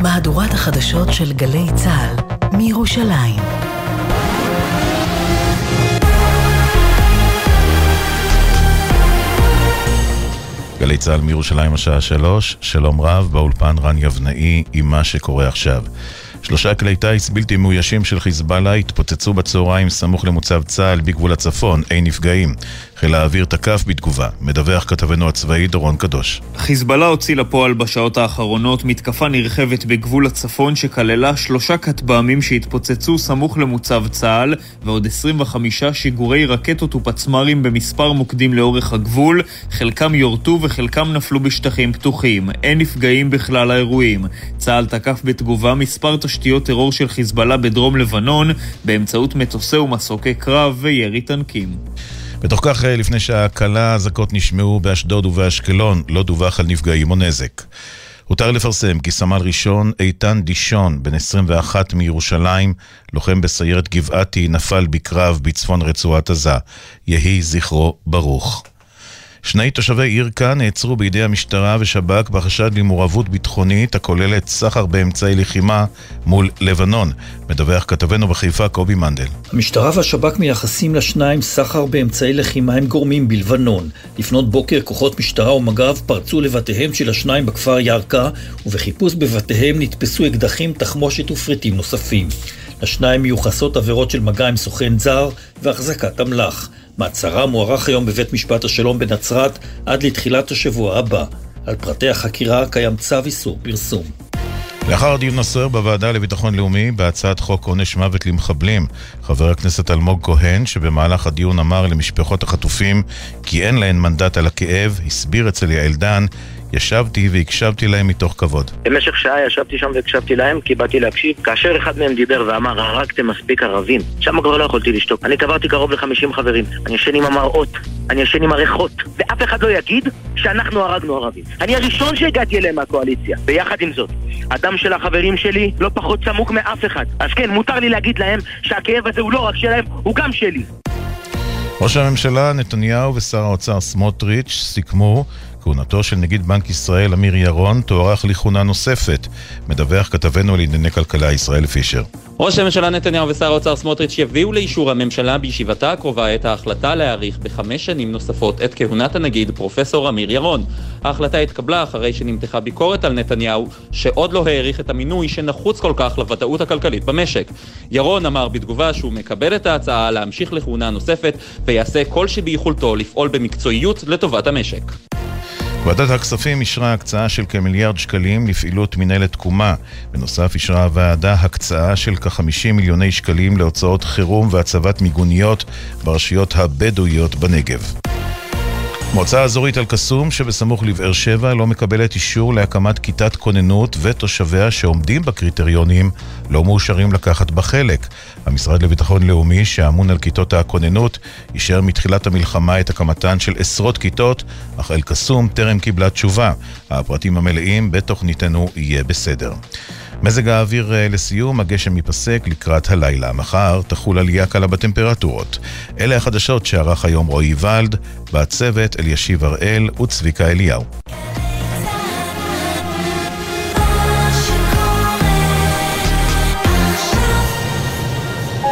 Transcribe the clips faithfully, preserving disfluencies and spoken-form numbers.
מהדורת החדשות של גלי צהל מירושלים. גלי צהל מירושלים השעה שלוש, שלום רב, באולפן רן יבנאי עם מה שקורה עכשיו. שלושה כלי טייס בלתי מאוישים של חיזבאללה התפוצצו בצהריים סמוך למוצב צה"ל בגבול הצפון, אין נפגעים. חיל האוויר תקף בתגובה, מדווח כתבנו הצבאי דורון קדוש. חיזבאללה הוציא לפועל בשעות האחרונות מתקפה נרחבת בגבול הצפון שכללה שלושה כטב"מים שהתפוצצו סמוך למוצב צה"ל ועוד עשרים וחמישה שיגורי רקטות ופצמרים במספר מוקדים לאורך הגבול, חלקם יורטו וחלקם נפלו בשטחים פתוחים, אין נפגעים בכלל האירועים. צה"ל תקף בתגובה מספר תשתיות טרור של חיזבאללה בדרום לבנון באמצעות מטוסי ומסוקי קרב וירי טנקים. בתוך כך, לפני שעה קלה, אזעקות נשמעו באשדוד ובאשקלון, לא דווח על נפגעים או נזק. הותר לפרסם כי סמל ראשון איתן דישון, בן עשרים ואחת מירושלים, לוחם בסיירת גבעתי, נפל בקרב בצפון רצועת עזה. יהי זכרו ברוך. שני תושבי עיר כאן נעצרו בידי המשטרה ושב"כ בחשד למעורבות ביטחונית הכוללת סחר באמצעי לחימה מול לבנון. מדווח כתבנו בחיפה קובי מנדל. המשטרה והשב"כ מייחסים לשניים סחר באמצעי לחימה עם גורמים בלבנון. לפנות בוקר כוחות משטרה ומג"ב פרצו לבתיהם של השניים בכפר ירקה, ובחיפוש בבתיהם נתפסו אקדחים, תחמושת ופריטים נוספים. לשניים מיוחסות עבירות של מגע עם סוכן זר והחזקת אמל"ח. מעצרה מוארך היום בבית משפט השלום בנצרת עד לתחילת השבוע הבא. על פרטי החקירה קיים צו איסור פרסום. לאחר דיון הסוער בוועדה לביטחון לאומי בהצעת חוק עונש מוות למחבלים, חבר הכנסת אלמוג כהן, שבמהלך הדיון אמר למשפחות החטופים כי אין להן מנדט על הכאב, הסביר אצל יעל דן, ישבתי והקשבתי להם מתוך כבוד. במשך שעה ישבתי שם והקשבתי להם, כי באתי להקשיב. כאשר אחד מהם דיבר ואמר, הרגתם מספיק ערבים, שם כבר לא יכולתי לשתוק. אני קברתי קרוב ל-חמישים חברים. אני ישן עם המראות, אני ישן עם הריחות, ואף אחד לא יגיד שאנחנו הרגנו ערבים. אני הראשון שהגעתי אליהם מהקואליציה. ביחד עם זאת, הדם של החברים שלי לא פחות סמוק מאף אחד. אז כן, מותר לי להגיד להם שהכאב הזה הוא לא רק שלהם, הוא גם שלי. ראש הממשלה נתניהו ושר האוצר סמוטריץ' סיכמו כהונתו של נגיד בנק ישראל אמיר ירון תוארך לכהונה נוספת, מדווח כתבנו לענייני כלכלה ישראל פישר. ראש הממשלה נתניהו ושר האוצר סמוטריץ' יביאו לאישור הממשלה בישיבתה הקרובה את ההחלטה להאריך בחמש שנים נוספות את כהונת הנגיד פרופסור אמיר ירון. ההחלטה התקבלה אחרי שנמתחה ביקורת על נתניהו שעוד לא העריך את המינוי שנחוץ כל כך לוודאות הכלכלית במשק. ירון אמר בתגובה שהוא מקבל את ההצעה להמשיך לכהונה נוספת ויעשה כל שביכולתו לפעול במקצועיות לטובת המשק. ועדת הכספים אישרה הקצאה של כמיליארד שקלים לפעילות מנהלת תקומה. בנוסף אישרה הוועדה הקצאה של כ-חמישים מיליוני שקלים להוצאות חירום והצבת מיגוניות ברשויות הבדואיות בנגב. מועצה אזורית אל קסום שבסמוך לבאר שבע לא מקבלת אישור להקמת כיתת כוננות, ותושביה שעומדים בקריטריונים לא מאושרים לקחת בחלק. המשרד לביטחון לאומי שאמון על כיתות הכוננות אישר מתחילת המלחמה את הקמתן של עשרות כיתות, אך אל קסום טרם קיבלה תשובה. הפרטים המלאים בתוכניתנו יהיה בסדר. מזג האוויר לסיום, הגשם ייפסק לקראת הלילה. מחר תחול עלייה קלה בטמפרטורות. אלה החדשות שערך היום רועי ולד, בעצבת אלישיב הראל וצביקה אליהו.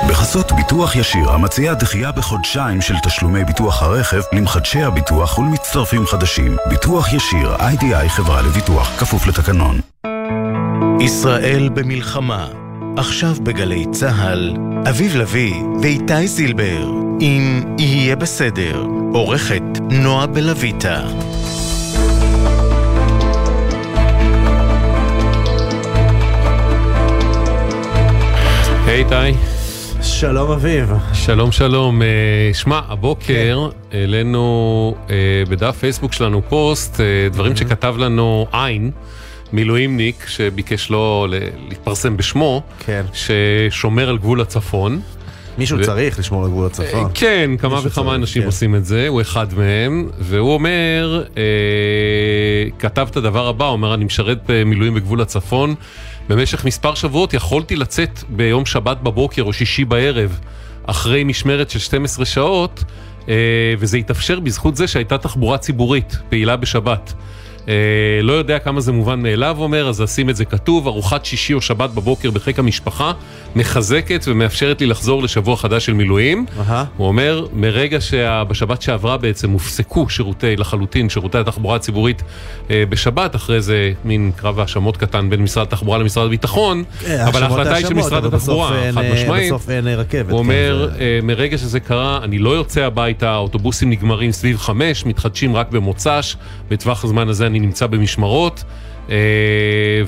בחסות ביטוח ישיר, המציעה דחייה בחודשיים של תשלומי ביטוח הרכב למחדשי הביטוח ולמצטרפים חדשים. ביטוח ישיר, איי די איי חברה לביטוח, כפוף לתקנון. ישראל במלחמה, עכשיו בגלי צהל, אביב לוי ואיתי זילבר, אם יהיה בסדר, עורכת נועה בלויטה. היי איתי. שלום אביב. שלום שלום. שמע, הבוקר אלינו בדף פייסבוק שלנו פוסט, דברים שכתב לנו עין, מילואימניק שביקש לו להתפרסם בשמו, כן. ששומר על גבול הצפון. מישהו ו... צריך לשמור על גבול הצפון. כן, כמה וכמה צריך, אנשים כן. עושים את זה, הוא אחד מהם, והוא אומר, אה, כתב את הדבר הבא, הוא אומר, אני משרת במילואים בגבול הצפון, במשך מספר שבועות יכולתי לצאת ביום שבת בבוקר או שישי בערב, אחרי משמרת של שתים עשרה שעות, אה, וזה התאפשר בזכות זה שהייתה תחבורה ציבורית, פעילה בשבת. לא יודע כמה זה מובן מאליו, אומר, אז אשים את זה כתוב, ארוחת שישי או שבת בבוקר בחיק המשפחה, מחזקת ומאפשרת לי לחזור לשבוע חדש של מילואים. הוא אומר, מרגע שבשבת שעברה בעצם הופסקו שירותי לחלוטין, שירותי התחבורה הציבורית בשבת, אחרי זה מין קרב האשמות קטן בין משרד התחבורה למשרד הביטחון, אבל ההחלטה היא שמשרד התחבורה, חד משמעית, הוא אומר, מרגע שזה קרה, אני לא יוצא הביתה, האוטובוסים נגמרים סביב חמש, מתחדשים רק במוצ"ש, בטווח הזמן הזה אני נמצא במשמרות,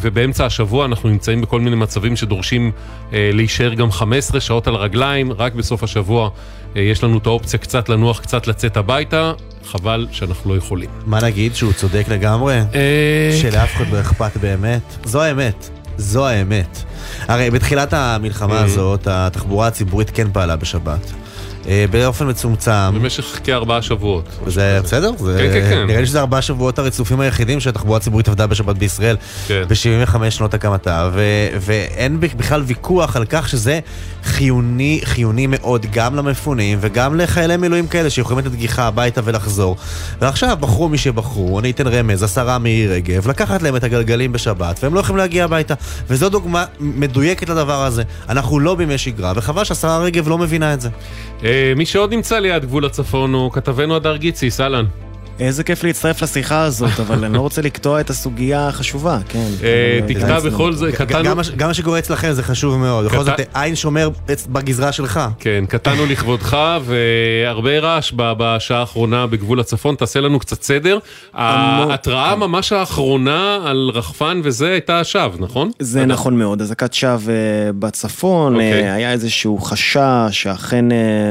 ובאמצע השבוע אנחנו נמצאים בכל מיני מצבים שדורשים להישאר גם חמש עשרה שעות על הרגליים, רק בסוף השבוע יש לנו את האופציה קצת לנוח, קצת לצאת הביתה, חבל שאנחנו לא יכולים. מה נגיד, שהוא צודק לגמרי? שלאף אחד לא אכפת באמת? זו האמת. זו האמת. הרי בתחילת המלחמה הזאת, התחבורה הציבורית כן פעלה בשבת. באופן מצומצם. במשך כארבעה שבועות. זה בסדר? כן, כן, כן. נראה לי שזה ארבעה שבועות הרצופים היחידים שהתחבורה הציבורית עבדה בשבת בישראל ב-שבעים וחמש שנות הקמתה, ואין בכלל ויכוח על כך שזה חיוני, חיוני מאוד גם למפונים וגם לחיילי מילואים כאלה שיכולים את הדגיחה הביתה ולחזור. ועכשיו בחרו מי שבחרו, אני אתן רמז, השרה מירי רגב, לקחת להם את הגלגלים בשבת, והם לא יכולים להגיע הביתה. וזו דוגמה מדויקת לדבר הזה. אנחנו לא בימי שגרה, וחבל שהשרה רגב לא מבינה את זה. מי שעוד נמצא ליד גבול הצפון הוא כתבנו הדר גיצי, סלן. איזה כיף להצטרף לשיחה הזאת, אבל אני לא רוצה לקטוע את הסוגיה החשובה. תקטע בכל זה. גם מה שקורה אצלכם זה חשוב מאוד. בכל זאת, עין שומר בגזרה שלך. כן, קטענו לכבודך, והרבה רעש בשעה האחרונה בגבול הצפון, תעשה לנו קצת סדר. ההתראה ממש האחרונה על רחפן וזה הייתה שווא, נכון? זה נכון מאוד, אזעקת שווא בצפון, היה איזשהו חשש שאכן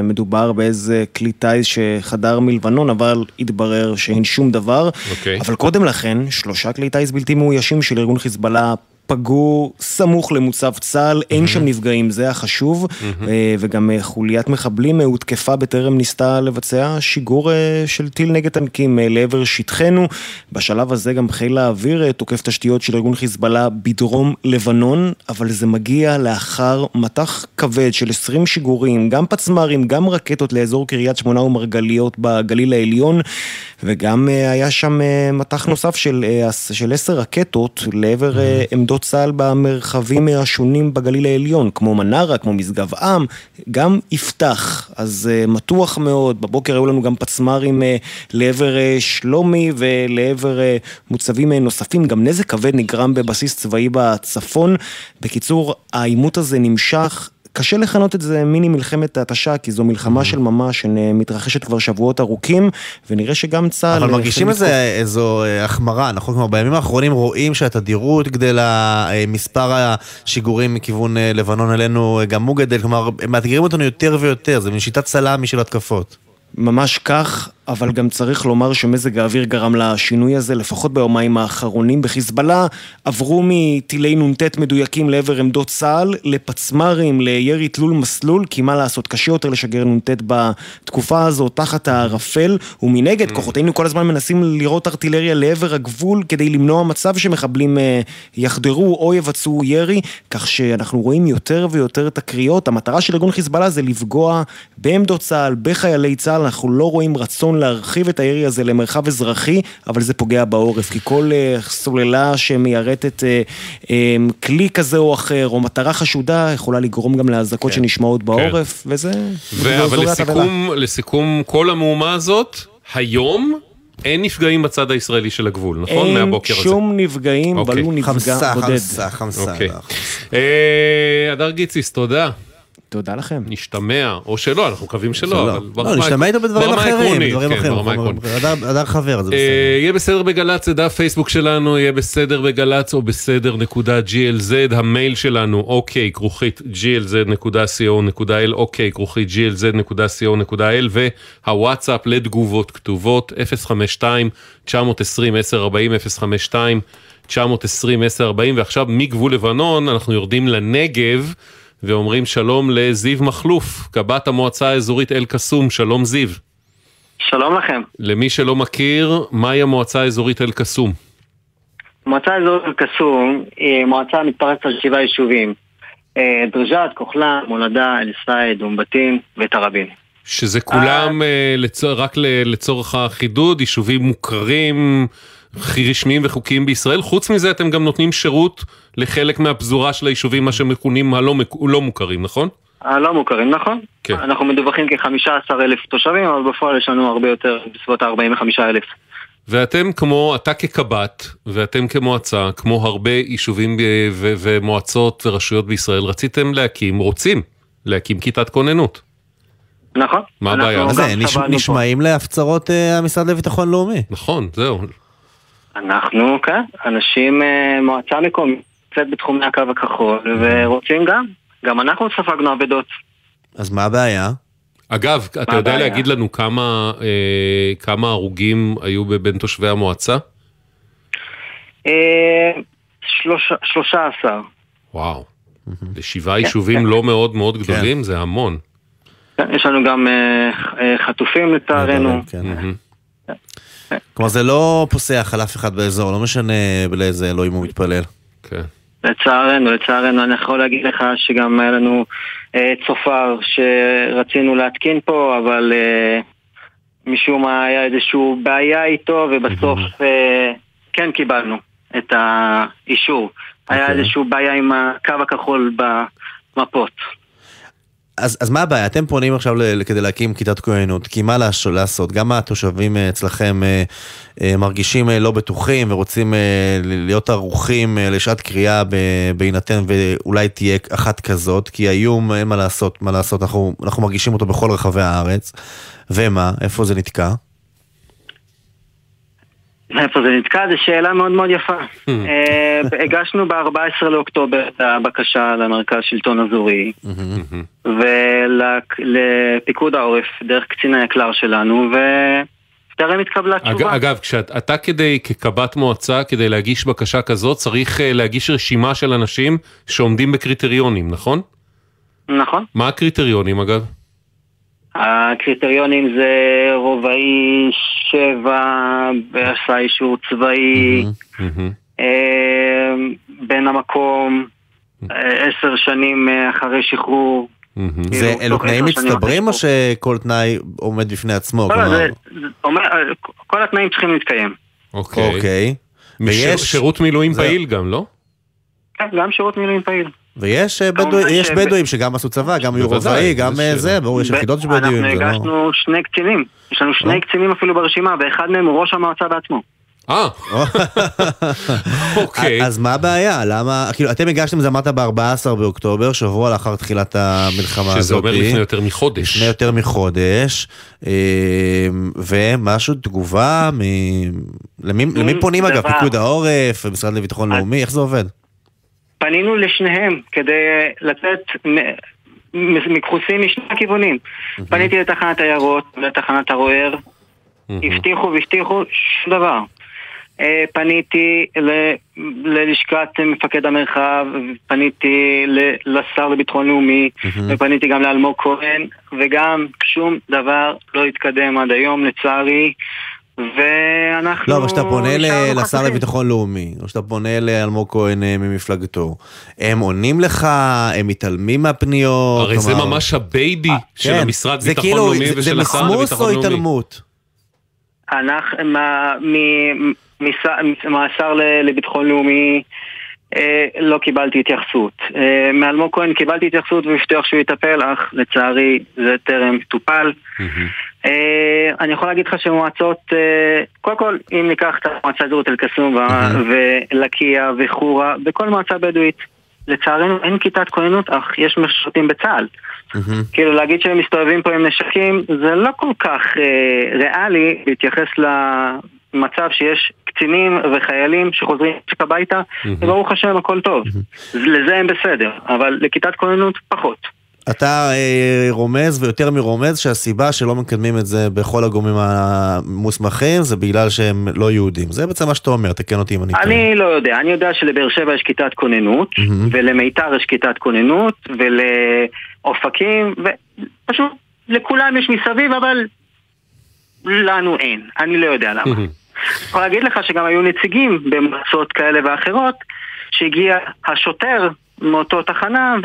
מדובר באיזה כלי טיס שחדר מלבנון, אבל התברר שאין שום דבר, okay. אבל קודם לכן שלושה כלי טייס בלתי מאוישים של ארגון חיזבאללה פגעו סמוך למוצב צה"ל, אין mm-hmm. שם נפגעים, זה החשוב, mm-hmm. וגם חוליית מחבלים הותקפה בטרם ניסתה לבצע שיגור של טיל נגד טנקים לעבר שטחנו. בשלב הזה גם חיל האוויר תוקף תשתיות של ארגון חיזבאללה בדרום לבנון, אבל זה מגיע לאחר מתח כבד של עשרים שיגורים, גם פצמרים, גם רקטות לאזור קריית שמונה ומרגליות בגליל העליון, וגם היה שם מתח נוסף של, של עשר רקטות לעבר mm-hmm. עמדות צהל במרחבים השונים בגליל העליון, כמו מנרה, כמו מסגב עם, גם יפתח, אז uh, מתוח מאוד. בבוקר היו לנו גם פצמרים uh, לעבר uh, שלומי ולעבר uh, מוצבים uh, נוספים, גם נזק כבד נגרם בבסיס צבאי בצפון. בקיצור, העימות הזה נמשך, קשה לכנות את זה מיני מלחמת התשה, כי זו מלחמה של ממש שמתרחשת כבר שבועות ארוכים, ונראה שגם צהל... אבל מרגישים איזה, איזו החמרה, נכון? כמו בימים האחרונים רואים שהתדירות גדלה, מספר השיגורים מכיוון לבנון אלינו גם הוא גדל, כלומר, מאתגרים אותנו יותר ויותר, זה משיטת צלמי של התקפות. ממש כך, אבל גם צריך לומר שמזג האוויר גרם לשינוי הזה, לפחות ביומיים האחרונים. בחיזבאללה עברו מטילי נונטט מדויקים לעבר עמדות צהל, לפצמרים, לירי תלול מסלול, כי מה לעשות, קשה יותר לשגר נונטט בתקופה הזו, תחת הערפל, ומנגד, כוחותינו כל הזמן מנסים לראות ארטילריה לעבר הגבול, כדי למנוע מצב שמחבלים יחדרו או יבצעו ירי, כך שאנחנו רואים יותר ויותר תקריות. המטרה של ארגון חיזבאללה זה לפגוע בעמדות צהל, בחיילי צהל. אנחנו לא רואים רצון להרחיב את העירי הזה למרחב אזרחי, אבל זה פוגע בעורף, כי כל uh, סוללה שמיירטת uh, um, כלי כזה או אחר, או מטרה חשודה, יכולה לגרום גם להזקות כן. שנשמעות בעורף, כן. וזה... ו- אבל לסיכום, לסיכום כל המאומה הזאת, היום... אין נפגעים בצד הישראלי של הגבול, נכון? מהבוקר הזה. אין שום נפגעים, אבל הוא נפגע חמסה, בודד. חמסה, חמסה, אוקיי. חמסה. אה, הדר גיציס, תודה. תודה לכם. נשתמע, או שלא, אנחנו קווים שלא. לא, נשתמע איתו בדברים אחרים. דברים אחרים. אדר חבר, זה בסדר. יהיה בסדר בגלץ, זה דף פייסבוק שלנו, יהיה בסדר בגלץ, או בסדר נקודה glz, המייל שלנו, אוקיי, כרוכית glz.co.il, אוקיי, כרוכית glz.co.il, והוואטסאפ לתגובות כתובות, אפס חמש שתיים תשע עשרים עשר ארבעים, אפס חמש שתיים תשע עשרים עשר ארבעים, ועכשיו מגבול לבנון, אנחנו יורדים לנגב, ואומרים שלום לזיו מחלוף, קב"ט המועצה האזורית אל קסום, שלום זיו. שלום לכם. למי שלא מכיר, מהי המועצה האזורית אל קסום? המועצה האזורית אל קסום היא מועצה מתפרסת על שבעה יישובים, דריג'את, כוחלה, מולדה, אל סייד, אום בטין ותראבין. שזה כולם רק לצורך החידוד, יישובים מוכרים, רשמיים וחוקיים בישראל, חוץ מזה אתם גם נותנים שירות לחלק מהפזורה של היישובים, מה שמכונים הלא מוכרים, נכון? הלא מוכרים, נכון. כן. אנחנו מדווחים כ-חמישה עשר אלף תושבים, אבל בפועל יש לנו הרבה יותר, בסביבות ארבעים וחמישה אלף. ואתם כמו, אתה כקב"ט, ואתם כמועצה, כמו הרבה יישובים ו- ומועצות ורשויות בישראל, רציתם להקים, רוצים להקים כיתת כוננות. נכון. מה הבעיה? אז נשמעים להפצרות המשרד לביטחון לאומי. נכון, זהו. אנחנו, כן, אנשים, מועצה מקומית, נמצאת בתחומי הקו הכחול, ורוצים גם. גם אנחנו ספגנו עבדות. אז מה הבעיה? אגב, אתה יודע להגיד לנו כמה, אה, כמה הרוגים היו בין תושבי המועצה? אה, שלוש, שלושה עשר. וואו. לשבעה יישובים לא מאוד מאוד גדולים, זה המון. יש לנו גם חטופים לצערנו. כלומר, זה לא פוסח על אף אחד באזור, לא משנה לאיזה אלוהים הוא מתפלל. לצערנו, לצערנו, אני יכול להגיד לך שגם היה לנו צופר שרצינו להתקין פה, אבל משום מה היה איזשהו בעיה איתו, ובסוף כן קיבלנו את האישור. היה איזשהו בעיה עם הקו הכחול במפות. אז, אז מה הבעיה? אתם פונים עכשיו ל- כדי להקים כיתת כוננות, כי מה לעשות? גם התושבים אצלכם מרגישים לא בטוחים ורוצים להיות ערוכים לשעת קריאה בהינתן, ואולי תהיה אחת כזאת, כי האיום, אין מה לעשות, מה לעשות, אנחנו, אנחנו מרגישים אותו בכל רחבי הארץ, ומה? איפה זה נתקע? איפה זה נתקע? זו שאלה מאוד מאוד יפה. הגשנו ב-ארבעה עשר לאוקטובר את הבקשה למרכז שלטון אזורי ולפיקוד העורף דרך קצין היקל"ר שלנו, ותראה מתקבלה תשובה. אגב, כשאתה כדי, כקב"ט מועצה, כדי להגיש בקשה כזאת, צריך להגיש רשימה של אנשים שעומדים בקריטריונים, נכון? נכון. מה הקריטריונים, אגב? הקריטריונים זה רובעי, שבע, עשה אישור צבאי, בין המקום, עשר שנים אחרי שחרור. אלו תנאים מצטברים או שכל תנאי עומד בפני עצמו? כל התנאים צריכים להתקיים. אוקיי. שירות מילואים פעיל גם, לא? גם שירות מילואים פעיל. ויש בדואים שגם עשו צבא, גם היו רובעי, גם זה, ברור, יש יחידות שבדואים. אנחנו הגשנו שני קצינים, יש לנו שני קצינים אפילו ברשימה, ואחד מהם הוא ראש המועצה בעצמו. אה, אוקיי. אז מה הבעיה? למה, כאילו, אתם הגשתם, זה אמרת ב-ארבעה עשר באוקטובר, שבוע לאחר תחילת המלחמה הזאת. שזה אומר לפני יותר מחודש. לפני יותר מחודש, ומשהו, תגובה, למי פונים אגב? פיקוד העורף, משרד לביטחון לאומי, איך זה עובד? פנינו לשניהם כדי לתת מכחוסים משני הכיוונים. פניתי לתחנת הירות, לתחנת הרוער, הבטיחו והבטיחו שום דבר. פניתי ללשכת מפקד המרחב, פניתי לשר לביטחון לאומי, ופניתי גם לאלמוג כהן, וגם שום דבר לא התקדם עד היום לצערי. ואנחנו... לא, אבל שאתה פונה לשר לביטחון לאומי, או שאתה פונה לאלמוג כהן ממפלגתו, הם עונים לך, הם מתעלמים מהפניות. הרי זה ממש הבייבי של המשרד ביטחון לאומי ושל השר לביטחון לאומי. זה מסמוס או התעלמות? אנחנו, מהשר לביטחון לאומי לא קיבלתי התייחסות. מאלמוג כהן קיבלתי התייחסות והבטיח שהוא יטפל, אך לצערי זה טרם טופל. אני יכול להגיד לך שמועצות, קודם כל, אם ניקח את המועצה אזורית אל קסום ולקיה וחורה, בכל מועצה בדואית, לצערנו אין כיתת כוננות, אך יש משרתים בצה"ל. כאילו להגיד שהם מסתובבים פה עם נשקים, זה לא כל כך ריאלי להתייחס למצב שיש קצינים וחיילים שחוזרים הביתה, וברוך השם הכל טוב. לזה הם בסדר, אבל לכיתת כוננות פחות. אתה רומז ויותר מרומז שהסיבה שלא מקדמים את זה בכל הגורמים המוסמכים זה בגלל שהם לא יהודים. זה בעצם מה שאתה אומר, תקן אותי אם אני... אני לא יודע, אני יודע שלבאר שבע יש כיתת כוננות, ולמיתר יש כיתת כוננות, ולאופקים, ופשוט לכולם יש מסביב, אבל לנו אין, אני לא יודע למה. אני יכול להגיד לך שגם היו נציגים במועצות כאלה ואחרות, שהגיע השוטר מאותו תחנה,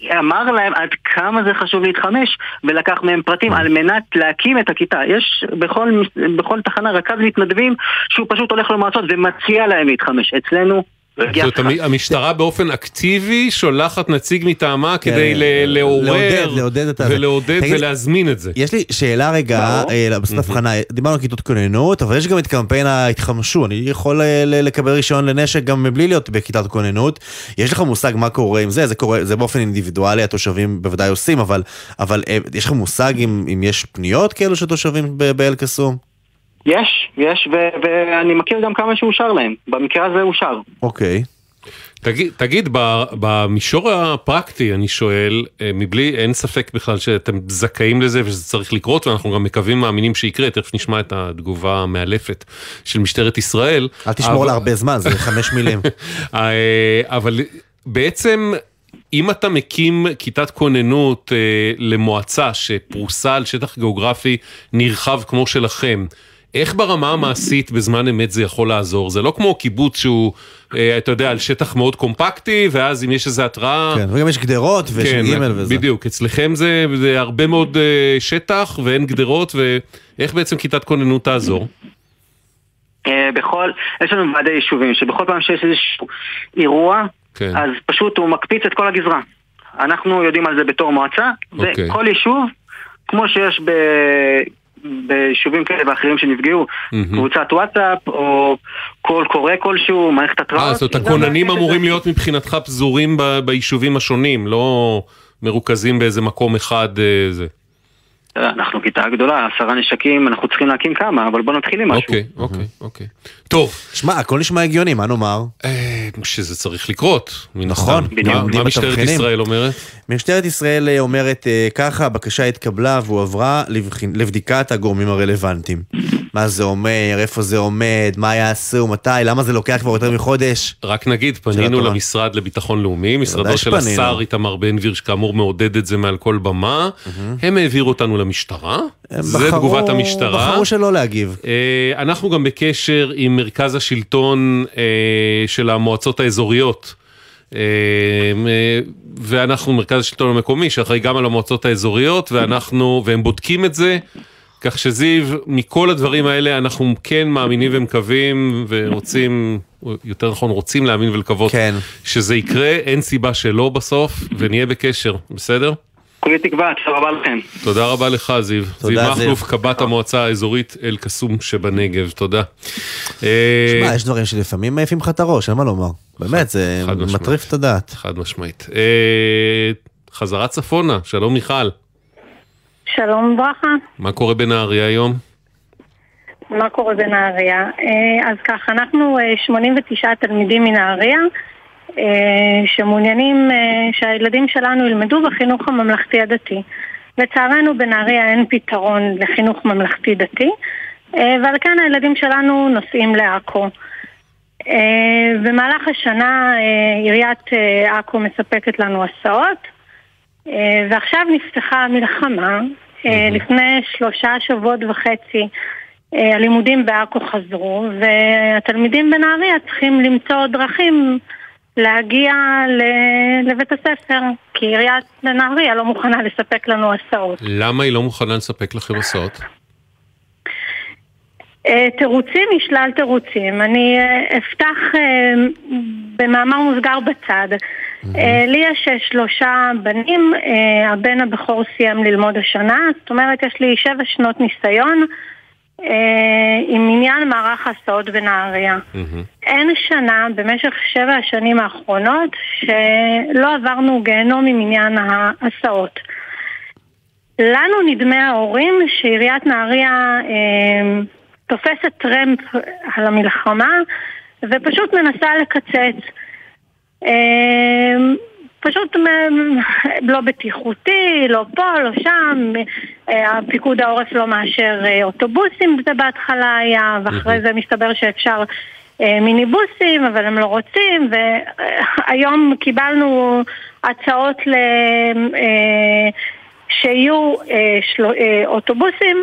ואמר להם עד כמה זה חשוב להתחמש, ולקח מהם פרטים על מנת להקים את הכיתה. יש בכל, בכל תחנה רכז מתנדבים שהוא פשוט הולך למועצות ומציע להם להתחמש. אצלנו זאת אומרת, המשטרה באופן אקטיבי שולחת נציג מטעמה כדי לעורר ולעודד ולהזמין את זה. יש לי שאלה רגע, בסנפחנה, דיברנו כיתות כוננות, אבל יש גם את קמפיין ההתחמשו, אני יכול לקבל רישיון לנשק גם מבלי להיות בכיתת כוננות, יש לך מושג מה קורה עם זה, זה באופן אינדיבידואלי, התושבים בוודאי עושים, אבל יש לך מושג אם יש פניות כאלו שתושבים באל קסום? יש, יש, ו- ואני מכיר גם כמה שאושר להם. במקרה הזה אושר. אוקיי. תגיד, תגיד, במישור הפרקטי, אני שואל, מבלי, אין ספק בכלל שאתם זכאים לזה ושזה צריך לקרות, ואנחנו גם מקווים, מאמינים שיקרה, תכף נשמע את התגובה המאלפת של משטרת ישראל. אל תשמור אבל... לה הרבה זמן, זה חמש מילים. אבל בעצם... אם אתה מקים כיתת כוננות אה, למועצה שפרוסה על שטח גיאוגרפי נרחב כמו שלכם, איך ברמה המעשית בזמן אמת זה יכול לעזור? זה לא כמו קיבוץ שהוא, אה, אתה יודע, על שטח מאוד קומפקטי, ואז אם יש איזו התראה... כן, וגם יש גדרות ויש כן, גימל וזה. בדיוק, אצלכם זה, זה הרבה מאוד אה, שטח ואין גדרות, ואיך בעצם כיתת כוננות תעזור? בכל, יש לנו ועדי יישובים, שבכל פעם שיש איזשהו אירוע, כן. אז פשוט הוא מקפיץ את כל הגזרה. אנחנו יודעים על זה בתור מועצה, אוקיי. וכל יישוב, כמו שיש ב... ביישובים כאלה ואחרים שנפגעו, mm-hmm. קבוצת וואטסאפ, או כל קורא כלשהו, מערכת התראות. אה, זאת אומרת, הכוננים אמורים זה... להיות מבחינתך פזורים ב... ביישובים השונים, לא מרוכזים באיזה מקום אחד זה. אנחנו כיתה גדולה, עשרה נשקים, אנחנו צריכים להקים כמה, אבל בוא נתחיל עם משהו. אוקיי, אוקיי, אוקיי. טוב. שמע, הכל נשמע הגיוני, מה נאמר? שזה צריך לקרות. נכון. מה משטרת ישראל אומרת? משטרת ישראל אומרת ככה, הבקשה התקבלה והועברה לבדיקת הגורמים הרלוונטיים. מה זה אומר, איפה זה עומד, מה יעשו, מתי, למה זה לוקח כבר יותר מחודש? רק נגיד, פנינו למשרד לביטחון לאומי, משרדו של השר איתמר בן גביר, שכאמור מעודד את זה מעל כל במה, הם העבירו אותנו למשטרה, זה תגובת המשטרה. בחרו שלא להגיב. אנחנו גם בקשר עם מרכז השלטון של המועצות האזוריות, ואנחנו מרכז השלטון המקומי, שאחראי גם על המועצות האזוריות, ואנחנו, והם בודקים את זה, כך שזיו, מכל הדברים האלה אנחנו כן מאמינים ומקווים ורוצים, יותר נכון רוצים להאמין ולקוות כן. שזה יקרה, אין סיבה שלא בסוף, ונהיה בקשר, בסדר? כולי תקווה, תודה רבה לכם. תודה רבה לך זיו, זיו מחלוף, קב"ט המועצה האזורית אל קסום שבנגב, תודה. שמע, יש דברים שלפעמים מעיפים לך את הראש, אין מה לומר, באמת, זה מטריף את הדעת. חד משמעית. חזרה צפונה, שלום מיכל. שלום ברכה. מה קורה בנהריה היום? מה קורה בנהריה? אז ככה, אנחנו שמונים ותשעה תלמידים מנהריה, שמעוניינים שהילדים שלנו ילמדו בחינוך הממלכתי הדתי. לצערנו בנהריה אין פתרון לחינוך ממלכתי דתי, ועל כן הילדים שלנו נוסעים לעכו. במהלך השנה עיריית עכו מספקת לנו הסעות, ועכשיו נפתחה המלחמה. לפני שלושה שבועות וחצי הלימודים בעכו חזרו, והתלמידים בנהריה צריכים למצוא דרכים להגיע לבית הספר, כי עיריית נהריה לא מוכנה לספק לנו הסעות. למה היא לא מוכנה לספק לכם הסעות? תירוצים, ישלל תירוצים. אני אפתח במאמר מוסגר בצד. לי יש שלושה בנים, הבן הבכור סיים ללמוד השנה, זאת אומרת יש לי שבע שנות ניסיון עם עניין מערך הסעות בנהריה. אין שנה במשך שבע השנים האחרונות שלא עברנו גיהנום עם עניין ההסעות. לנו נדמה ההורים שעיריית נהריה תופסת טרמפ על המלחמה ופשוט מנסה לקצץ, פשוט לא בטיחותי, לא פה, לא שם. הפיקוד העורף לא מאשר אוטובוסים, זה בהתחלה היה, ואחרי זה מסתבר שאפשר מיניבוסים, אבל הם לא רוצים. והיום קיבלנו הצעות ל... שיהיו אוטובוסים,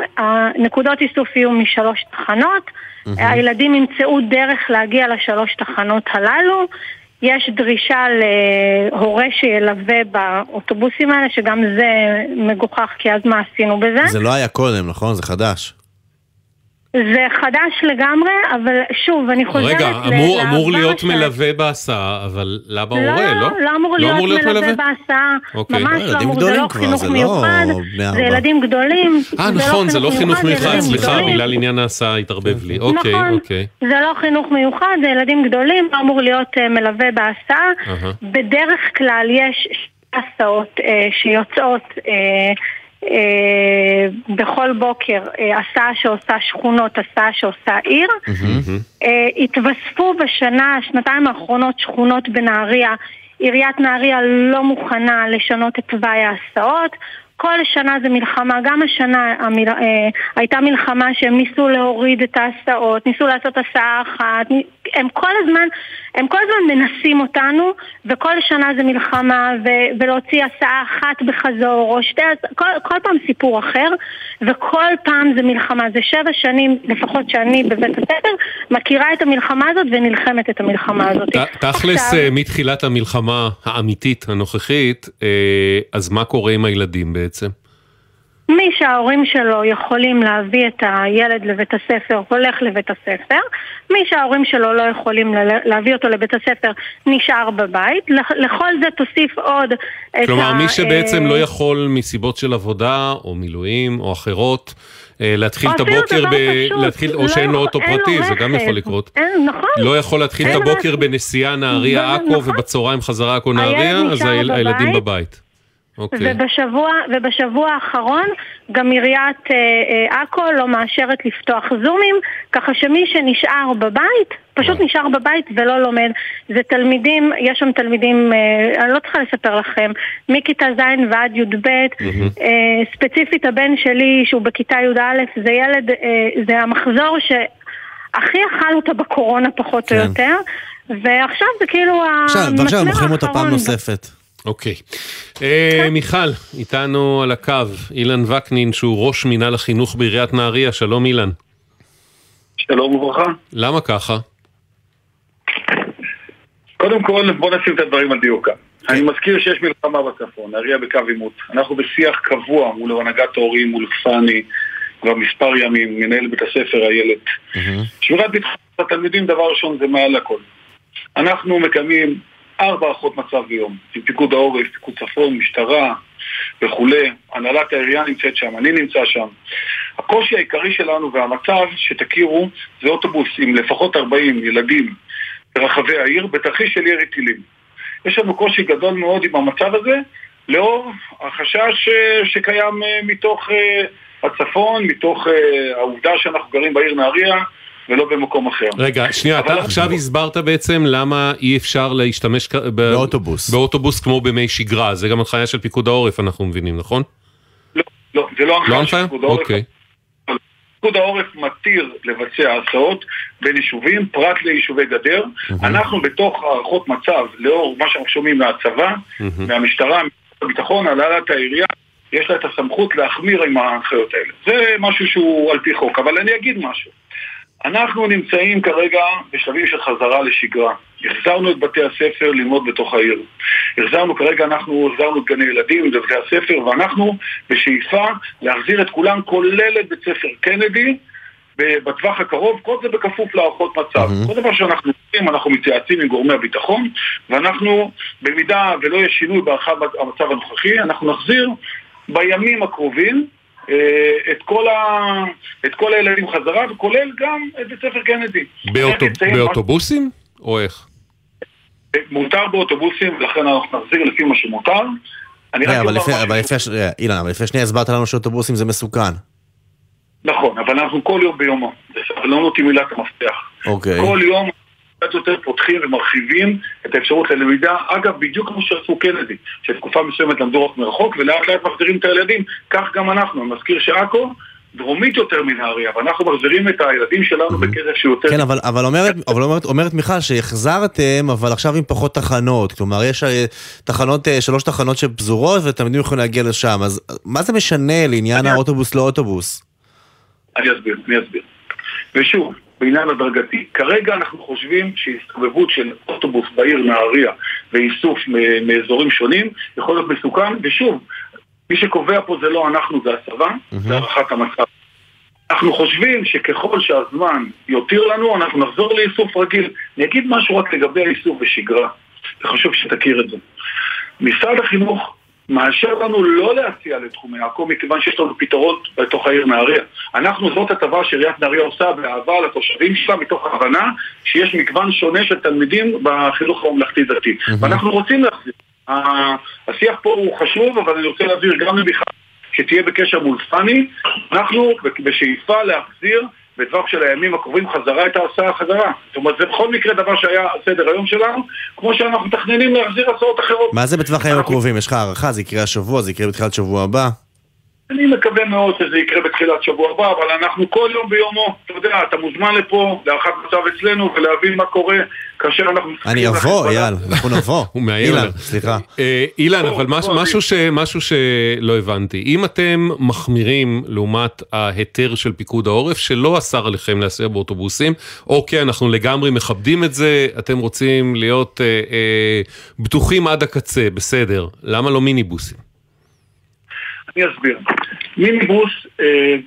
נקודות איסוף יהיו משלוש תחנות, הילדים ימצאו דרך להגיע לשלוש תחנות הללו, יש דרישה להורה שילווה באוטובוסים האלה, שגם זה מגוחך, כי אז מה עשינו בזה? זה לא היה קודם, נכון? זה חדש. זה חדש לגמרי, אבל שוב, אני חוזרת... רגע, אמור, אמור להיות ש... מלווה בהסעה, אבל למה לא, הורה, לא? לא, לא אמור להיות, לא אמור להיות מלווה בהסעה. אוקיי. ממש לא אמור, זה לא חינוך זה מיוחד, לא... זה ילדים גדולים. אה, נכון, זה לא חינוך מיוחד, סליחה, מילה לעניין ההסעה התערבב לי. אוקיי, נכון, אוקיי. זה לא חינוך מיוחד, זה ילדים גדולים, לא אמור להיות מלווה בהסעה. Uh-huh. בדרך כלל יש הסעות אה, שיוצאות... אה, בכל בוקר הסעה שעושה שכונות, הסעה שעושה עיר. התווספו בשנה, שנתיים האחרונות, שכונות בנהריה. עיריית נהריה לא מוכנה לשנות את תוואי ההסעות. כל שנה זה מלחמה, גם השנה הייתה מלחמה שהם ניסו להוריד את ההסעות, ניסו לעשות הסעה אחת, הם כל הזמן, הם כל הזמן מנסים אותנו, וכל שנה זה מלחמה, ולהוציא הסעה אחת בחזור, או שתי, כל, כל פעם סיפור אחר, וכל פעם זה מלחמה, זה שבע שנים, לפחות שאני בבית הספר, מכירה את המלחמה הזאת ונלחמת את המלחמה הזאת. תכלס, מתחילת המלחמה האמיתית הנוכחית, אז מה קורה עם הילדים בעצם? מי שההורים שלו יכולים להביא את הילד לבית הספר, הולך לבית הספר. מי שההורים שלו לא יכולים להביא אותו לבית הספר, נשאר בבית. לכל זה תוסיף עוד את... כלומר, מי שבעצם לא יכול מסיבות של עבודה, או מילואים, או אחרות, להתחיל את הבוקר, או שאין לו אוטו פרטי, זה גם יכול לקרות. לא יכול להתחיל את הבוקר בנסיעה נהריה עכו, ובצהריים חזרה עכו נהריה, אז הילדים בבית. Okay. ובשבוע, ובשבוע האחרון גם עיריית עכו אה, אה, לא מאשרת לפתוח זומים, ככה שמי שנשאר בבית פשוט wow. נשאר בבית ולא לומד. זה תלמידים, יש שם תלמידים, אה, אני לא צריכה לספר לכם, מכיתה ז' ועד י' ב'. mm-hmm. אה, ספציפית הבן שלי שהוא בכיתה י' א', זה ילד, אה, זה המחזור שהכי אכל אותה בקורונה פחות כן. או יותר, ועכשיו זה כאילו עכשיו מוכרים אותה פעם נוספת. אוקיי. מיכל, איתנו על הקו, אילן וקנין, שהוא ראש מינהל החינוך בעיריית נהריה. שלום אילן. שלום וברכה. למה ככה? קודם כל, בוא נשים את הדברים על דיוקה. אני מזכיר שיש מלחמה בצפון, נהריה בקו עימות. אנחנו בשיח קבוע מול הנהגת הורים, מול כפני, כבר מספר ימים, מנהל בית הספר איילת. שמירת ביטחון התלמידים, דבר ראשון, זה מעל הכל. אנחנו מקיימים ארבע אחות מצב ביום, עם פיקוד העורף, פיקוד צפון, משטרה וכו'. הנהלת העירייה נמצאת שם, אני נמצא שם. הקושי העיקרי שלנו והמצב שתכירו זה אוטובוס עם לפחות ארבעים ילדים ברחבי העיר, בתרחיש של ירי טילים. יש לנו קושי גדול מאוד עם המצב הזה, לאור החשש שקיים מתוך הצפון, מתוך העובדה שאנחנו גרים בעיר נהריה, ולא במקום אחר. רגע, שנייה, אתה עכשיו הסברת בעצם למה אי אפשר להשתמש באוטובוס. באוטובוס כמו במי שגרה, זה גם הנחיה של פיקוד העורף, אנחנו מבינים, נכון? לא, לא, זה לא הנחיה של פיקוד העורף. פיקוד העורף מתיר לבצע הסעות בין יישובים, פרט ליישובי גדר. אנחנו בתוך הערכות מצב, לאור מה שאנחנו שומעים מהצבא, מהמשטרה, הביטחון, הנהלת העירייה, יש לה את הסמכות להחמיר עם ההנחיות האלה. זה משהו שהוא על פי חוק, אבל אני אגיד משהו. אנחנו נמצאים כרגע בשלבים של חזרה לשגרה. החזרנו את בתי הספר ללמוד בתוך העיר. החזרנו כרגע, אנחנו החזרנו את גני ילדים לבתי הספר, ואנחנו בשאיפה להחזיר את כולם, כולל את בית ספר קנדי, בטווח הקרוב, כל זה בכפוף להערכות מצב. Mm-hmm. כל דבר שאנחנו עושים, אנחנו מתייעצים עם גורמי הביטחון, ואנחנו, במידה ולא יש שינוי בהערכת המצב הנוכחי, אנחנו נחזיר בימים הקרובים, את כל ה... את כל הילדים חזרה, וכולל גם את בית ספר קנדי. באוטובוסים? או איך? מותר באוטובוסים, ולכן אנחנו נחזיר לפי מה שמותר. אילן, אבל לפני שנייה הסברת לנו שאוטובוסים זה מסוכן. נכון, אבל אנחנו כל יום ביומו. לא נותנים מילת המפתח. כל יום יותר פותחים ומרחיבים את האפשרות ללמידה, אגב בדיוק כמו שעשו קנדי, שתקופה מסוימת למדו רק מרחוק ולאט לאט מחזירים את הילדים, כך גם אנחנו. אני מזכיר שעכו דרומית יותר מנהריה, ואנחנו מחזירים את הילדים שלנו בקצב שיותר. כן, אבל, אבל אומרת, אבל אומרת, אומרת מיכל שהחזרתם, אבל עכשיו עם פחות תחנות, כלומר יש תחנות, שלוש תחנות שפזורות ותלמידים יכולים להגיע לשם, אז מה זה משנה לעניין האוטובוס לאוטובוס? אני אסביר, אני אסביר. ושוב, בעניין הדרגתי. כרגע אנחנו חושבים שהסתובבות של אוטובוס בעיר נהריה ואיסוף מאזורים שונים יכול להיות מסוכן, ושוב, מי שקובע פה זה לא אנחנו, זה הסבא, mm-hmm. זה הערכת המצב. אנחנו חושבים שככל שהזמן יותיר לנו, אנחנו נחזור לאיסוף רגיל. אני אגיד משהו רק לגבי האיסוף בשגרה. אני חושב שתכיר את זה. משרד החינוך מאשר לנו לא להציע לתחומי עכו, מכיוון שיש לנו פתרון בתוך העיר נהריה. אנחנו זאת הטבה שעיריית נהריה עושה באהבה לתושבים שלה, מתוך הבנה שיש מגוון שונה של תלמידים בחינוך הממלכתי דתי. Mm-hmm. ואנחנו רוצים להחזיר. השיח פה הוא חשוב, אבל אני רוצה להעביר גם למיכל שתהיה בקשר מול פני. אנחנו בשאיפה להחזיר בטווח של הימים הקרובים חזרה את ההסעה חזרה. זאת אומרת, זה בכל מקרה דבר שהיה סדר היום שלנו, כמו שאנחנו מתכננים להחזיר הסעות אחרות. מה זה בטווח הימים הקרובים? יש לך הערכה? זה יקרה השבוע? זה יקרה בתחילת שבוע הבא? אני מקווה מאוד שזה יקרה בתחילת שבוע הבא, אבל אנחנו כל יום ביומו, אתה יודע, אתה מוזמן לפה, לאחד מצב אצלנו, ולהבין מה קורה כאשר אנחנו... אני אבוא, אייל, אנחנו נבוא. אילן, סליחה. אילן, אבל משהו שלא הבנתי. אם אתם מחמירים לעומת ההיתר של פיקוד העורף, שלא אסר עליכם להסיע באוטובוסים, אוקיי, אנחנו לגמרי מכבדים את זה, אתם רוצים להיות בטוחים עד הקצה, בסדר. למה לא מיניבוסים? אני אסביר. מיניבוס,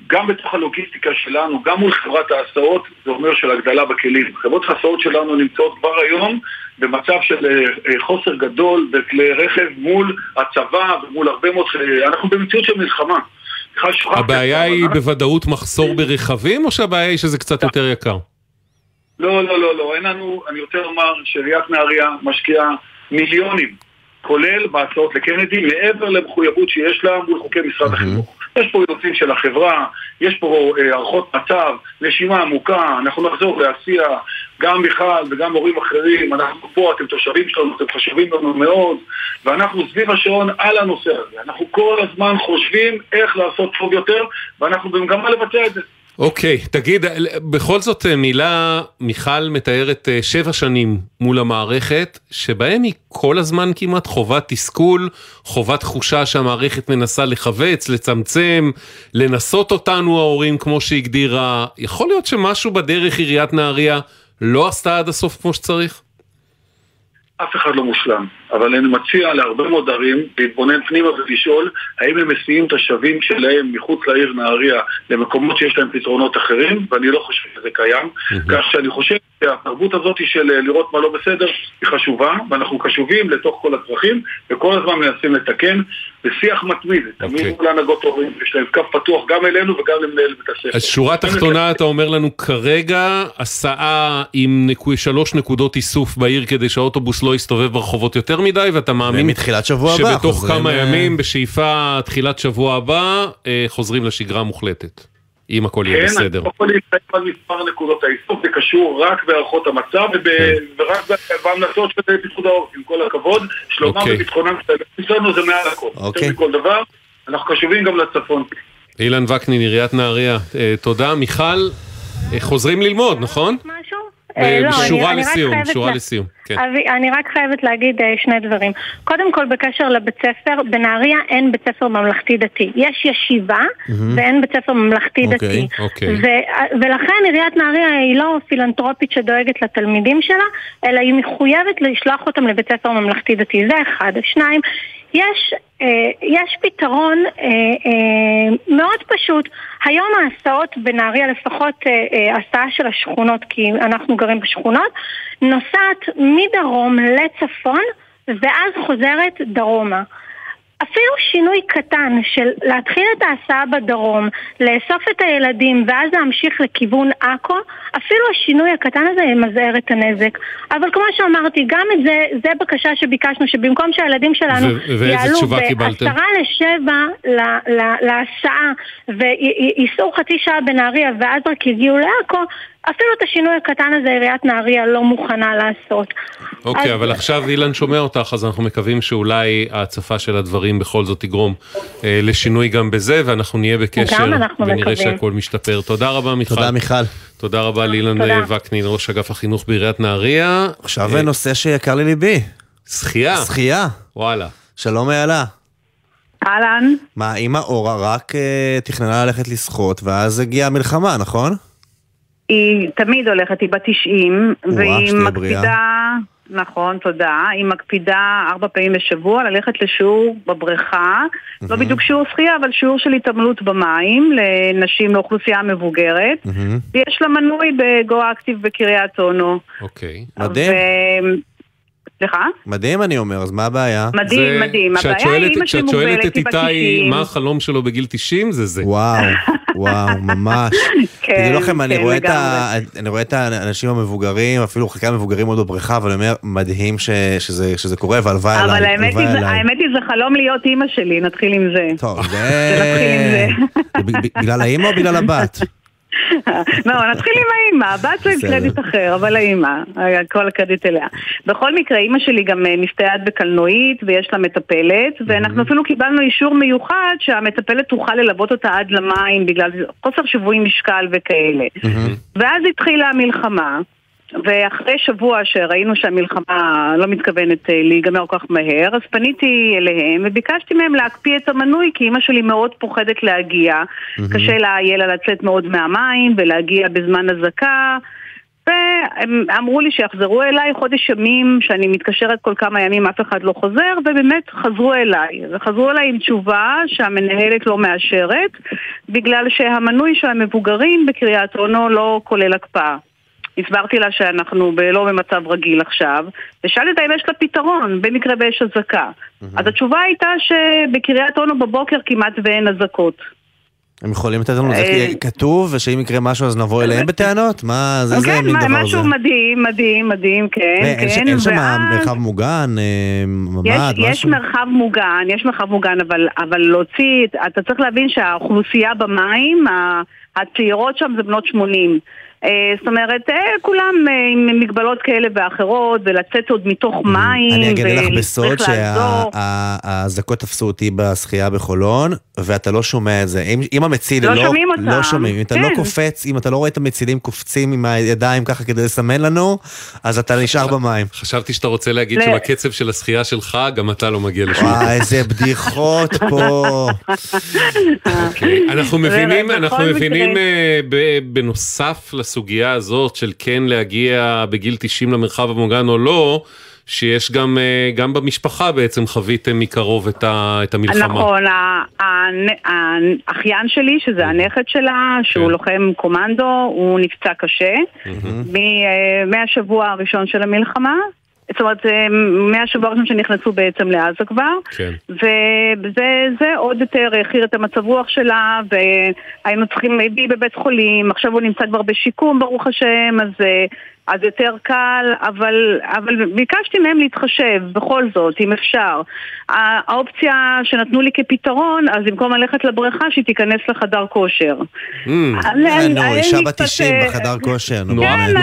גם בתוך הלוגיסטיקה שלנו, גם מול חברת ההסעות, זה אומר של הגדלה בכלים. חברות ההסעות שלנו נמצאות כבר היום במצב של חוסר גדול בכלי רכב מול הצבא ומול הרבה מאוד... אנחנו במציאות של מלחמה. הבעיה היא בוודאות מחסור ברכבים, או שהבעיה היא שזה קצת יותר יקר? לא, לא, לא, לא. אין לנו, אני רוצה לומר, שעיריית נהריה משקיעה מיליונים. כולל בהצעות לקנדי, מעבר למחויבות שיש לה מול חוקי משרד החינוך. יש פה יוצאים של החברה, יש פה ערכות מצב, נשימה עמוקה, אנחנו נחזור להסיע, גם מיכל וגם הורים אחרים, אנחנו פה, אתם תושבים שלנו, אתם חושבים לנו מאוד, ואנחנו סביב השעון על הנושא הזה. אנחנו כל הזמן חושבים איך לעשות טוב יותר, ואנחנו במגמה לבצע את זה. אוקיי, תגיד, בכל זאת מילה, מיכל מתארת שבע שנים מול המערכת, שבהם היא כל הזמן כמעט חובת תסכול, חובת תחושה שהמערכת מנסה לחבץ, לצמצם, לנסות אותנו ההורים כמו שהגדירה. יכול להיות שמשהו בדרך עיריית נהריה לא עשתה עד הסוף כמו שצריך? אף אחד לא מושלם, אבל אני מציע להרבה מאוד ערים להתבונן פנימה ולשאול האם הם מסיעים את השבים שלהם מחוץ לעיר נהריה למקומות שיש להם פתרונות אחרים, ואני לא חושב שזה קיים, כך שאני חושב שהתרבות הזאת של לראות מה לא בסדר היא חשובה, ואנחנו קשובים לתוך כל הצרכים, וכל הזמן מנסים לתקן בשיח מתמיד, תמיד מול הנהגות הורים, יש להם קו פתוח גם אלינו וגם למנהל בית הספר. אז שורה תחתונה אתה אומר לנו כרגע, הסעה עם שלוש נקודות איסוף בעיר כדי שהאוטובוס לא יסתובב ברחובות יותר מדי, ואתה מאמין שבתוך כמה ימים, בשאיפה תחילת שבוע הבא, חוזרים לשגרה מוחלטת. אם הכל יהיה בסדר. כן, הכל יתחייב על מספר נקודות האיסוף, זה קשור רק בערכות המצב, ורק בהמלצות של פיקוד העורף, עם כל הכבוד, שלומם וביטחונם, זה מעל הכל. יותר מכל דבר, אנחנו קשובים גם לצפון. אילן וקנין, עיריית נהריה, תודה. מיכל, חוזרים ללמוד, נכון? שורה לסיום, שורה לסיום. אני רק חייבת להגיד שני דברים. קודם כל, בקשר לבית ספר, בנהריה אין בית ספר ממלכתי דתי. יש ישיבה ואין בית ספר ממלכתי דתי. ולכן עיריית נהריה היא לא פילנטרופית שדואגת לתלמידים שלה, אלא היא מחויבת לשלוח אותם לבית ספר ממלכתי דתי. זה אחד. שניים, יש יש פתרון מאוד פשוט. היום ההסעות בנהריה, לפחות הסעה של השכונות, כי אנחנו גרים בשכונות, נוסעת מדרום לצפון ואז חוזרת דרומה. אפילו שינוי קטן של להתחיל את ההסעה בדרום, לאסוף את הילדים ואז להמשיך לכיוון עכו, אפילו השינוי הקטן הזה ימזער את הנזק. אבל כמו שאמרתי, גם את זה, זה בקשה שביקשנו, שבמקום שהילדים שלנו יעלו בעשרה לשבע להסעה וייסעו חצי שעה בנהריה ואז רק יגיעו לעכו, אפילו את השינוי הקטן הזה עיריית נהריה לא מוכנה לעשות. אוקיי, אבל עכשיו אילן שומע אותך, אז אנחנו מקווים שאולי ההצפה של הדברים בכל זאת תגרום לשינוי גם בזה, ואנחנו נהיה בקשר ונראה שהכל משתפר. תודה רבה מיכל. תודה מיכל. תודה רבה לאילן וקנין, ראש אגף החינוך בעיריית נהריה. עכשיו נושא שיקר לי ליבי. שחייה. שחייה. וואלה. שלום אהלה. אהלן. מה, אמא אורה רק תכננה ללכת לשחות, ואז הגיעה המלחמה, נכון? היא תמיד הולכת, היא בת תשעים, והיא מקפידה, נכון, תודה, היא מקפידה ארבע פעמים בשבוע ללכת לשיעור בבריכה, לא בדיוק שיעור שחייה, אבל שיעור של התעמלות במים לנשים, לאוכלוסייה מבוגרת, ויש לה מנוי בגו-אקטיב בקריית אונו. אוקיי, מדהים. סליחה? מדהים אני אומר, אז מה הבעיה? מדהים, מדהים. כשאת שואלת את איתי מה החלום שלו בגיל תשעים, זה זה. וואו, וואו, ממש. תגידו לכם, אני רואה את האנשים המבוגרים, אפילו חלקם מבוגרים עוד בבריכה, אבל אני אומר, מדהים שזה קורה, והלוואי עליי. אבל האמת היא, זה חלום להיות אימא שלי, נתחיל עם זה. טוב, זה... בגלל האימא או בגלל הבת? לא, נתחיל עם האימא, הבת זה עם קרדיט אחר, אבל האימא, כל הקרדיט אליה. בכל מקרה, אימא שלי גם נפטעת בקלנועית ויש לה מטפלת, ואנחנו אפילו קיבלנו אישור מיוחד שהמטפלת תוכל ללוות אותה עד למים בגלל חוסר שיווי משקל וכאלה. ואז התחילה המלחמה, ואחרי שבוע שראינו שהמלחמה לא מתכוונת להיגמר כך מהר, אז פניתי אליהם וביקשתי מהם להקפיא את המנוי, כי אמא שלי מאוד פוחדת להגיע. Mm-hmm. קשה לה יהיה לה לצאת מאוד מהמים ולהגיע בזמן הזקה. והם אמרו לי שיחזרו אליי חודש ימים, שאני מתקשרת כל כמה ימים, אף אחד לא חוזר, ובאמת חזרו אליי. וחזרו אליי עם תשובה שהמנהלת לא מאשרת, בגלל שהמנוי של המבוגרים בקריית אונו לא כולל הקפאה. הסברתי לה שאנחנו לא במצב רגיל עכשיו, ושאלת אם יש לה פתרון, במקרה באש הזקה. Mm-hmm. אז התשובה הייתה שבקריית אונו בבוקר כמעט ואין הזקות. הם יכולים לתת לנו, זה כתוב, ושאם יקרה משהו אז נבוא אליהם בטענות? מה זה זה מין דבר הזה? משהו מדהים, מדהים, מדהים, כן. אין שם מרחב מוגן, ממד, משהו? יש מרחב מוגן, יש מרחב מוגן, אבל להוציא, אתה צריך להבין שהאוכלוסייה במים, הצעירות שם זה בנות שמונים. זאת אומרת, כולם עם מגבלות כאלה ואחרות, ולצאת עוד מתוך מים. אני אגן לך בסוד שהזקות תפסו אותי בשחייה בחולון, ואתה לא שומע את זה. אם המציל לא שומעים, אם אתה לא קופץ, אם אתה לא רואה את המצילים קופצים עם הידיים ככה כדי לסמן לנו, אז אתה נשאר במים. חשבתי שאתה רוצה להגיד שבקצב של השחייה שלך, גם אתה לא מגיע לשם. וואי, איזה בדיחות פה. אנחנו מבינים, אנחנו מבינים בנוסף לסחיה, הסוגיה הזאת של כן להגיע בגיל תשעים למרחב המוגן או לא, שיש גם, גם במשפחה בעצם חוויתם מקרוב את, ה, את המלחמה. נכון, האחיין שלי, שזה הנכד שלה, שהוא לוחם קומנדו, הוא נפצע קשה, מהשבוע הראשון של המלחמה, זאת אומרת, מהשבוע הראשון שנכנסו בעצם לעזה כבר, כן. וזה עוד יותר הכיר את המצב רוח שלה, והיינו צריכים להביא בבית חולים, עכשיו הוא נמצא כבר בשיקום, ברוך השם, אז, אז יותר קל, אבל, אבל ביקשתי מהם להתחשב, בכל זאת, אם אפשר. האופציה שנתנו לי כפתרון, אז במקום ללכת לבריכה, שהיא תיכנס לחדר כושר. נו, אישה בתשעים בחדר כושר. כן,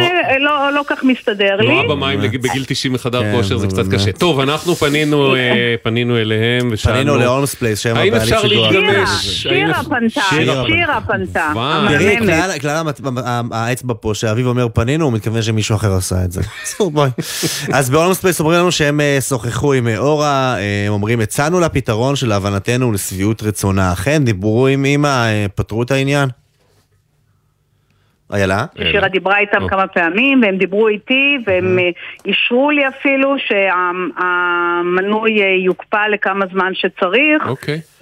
לא כך מסתדר לי. נועה במים בגיל תשעים בחדר כושר, זה קצת קשה. טוב, אנחנו פנינו אליהם, פנינו להולמס פלייס, האם אפשר להתגמש? שירה פנתה, שירה פנתה. תראי, כלל האצבע פה, שאביב אומר פנינו, הוא מתכוון שמישהו אחר עשה את זה. אז בהולמס פלייס אומרים לנו שהם שוחחו עם אורה, אומרים, הצענו לפתרון של הבנתנו לסביעות רצונה. אכן, דיברו עם אמא, פתרו את העניין? איילה? שירה דיברה איתם כמה פעמים, והם דיברו איתי, והם אישרו לי אפילו שהמנוי יוקפא לכמה זמן שצריך,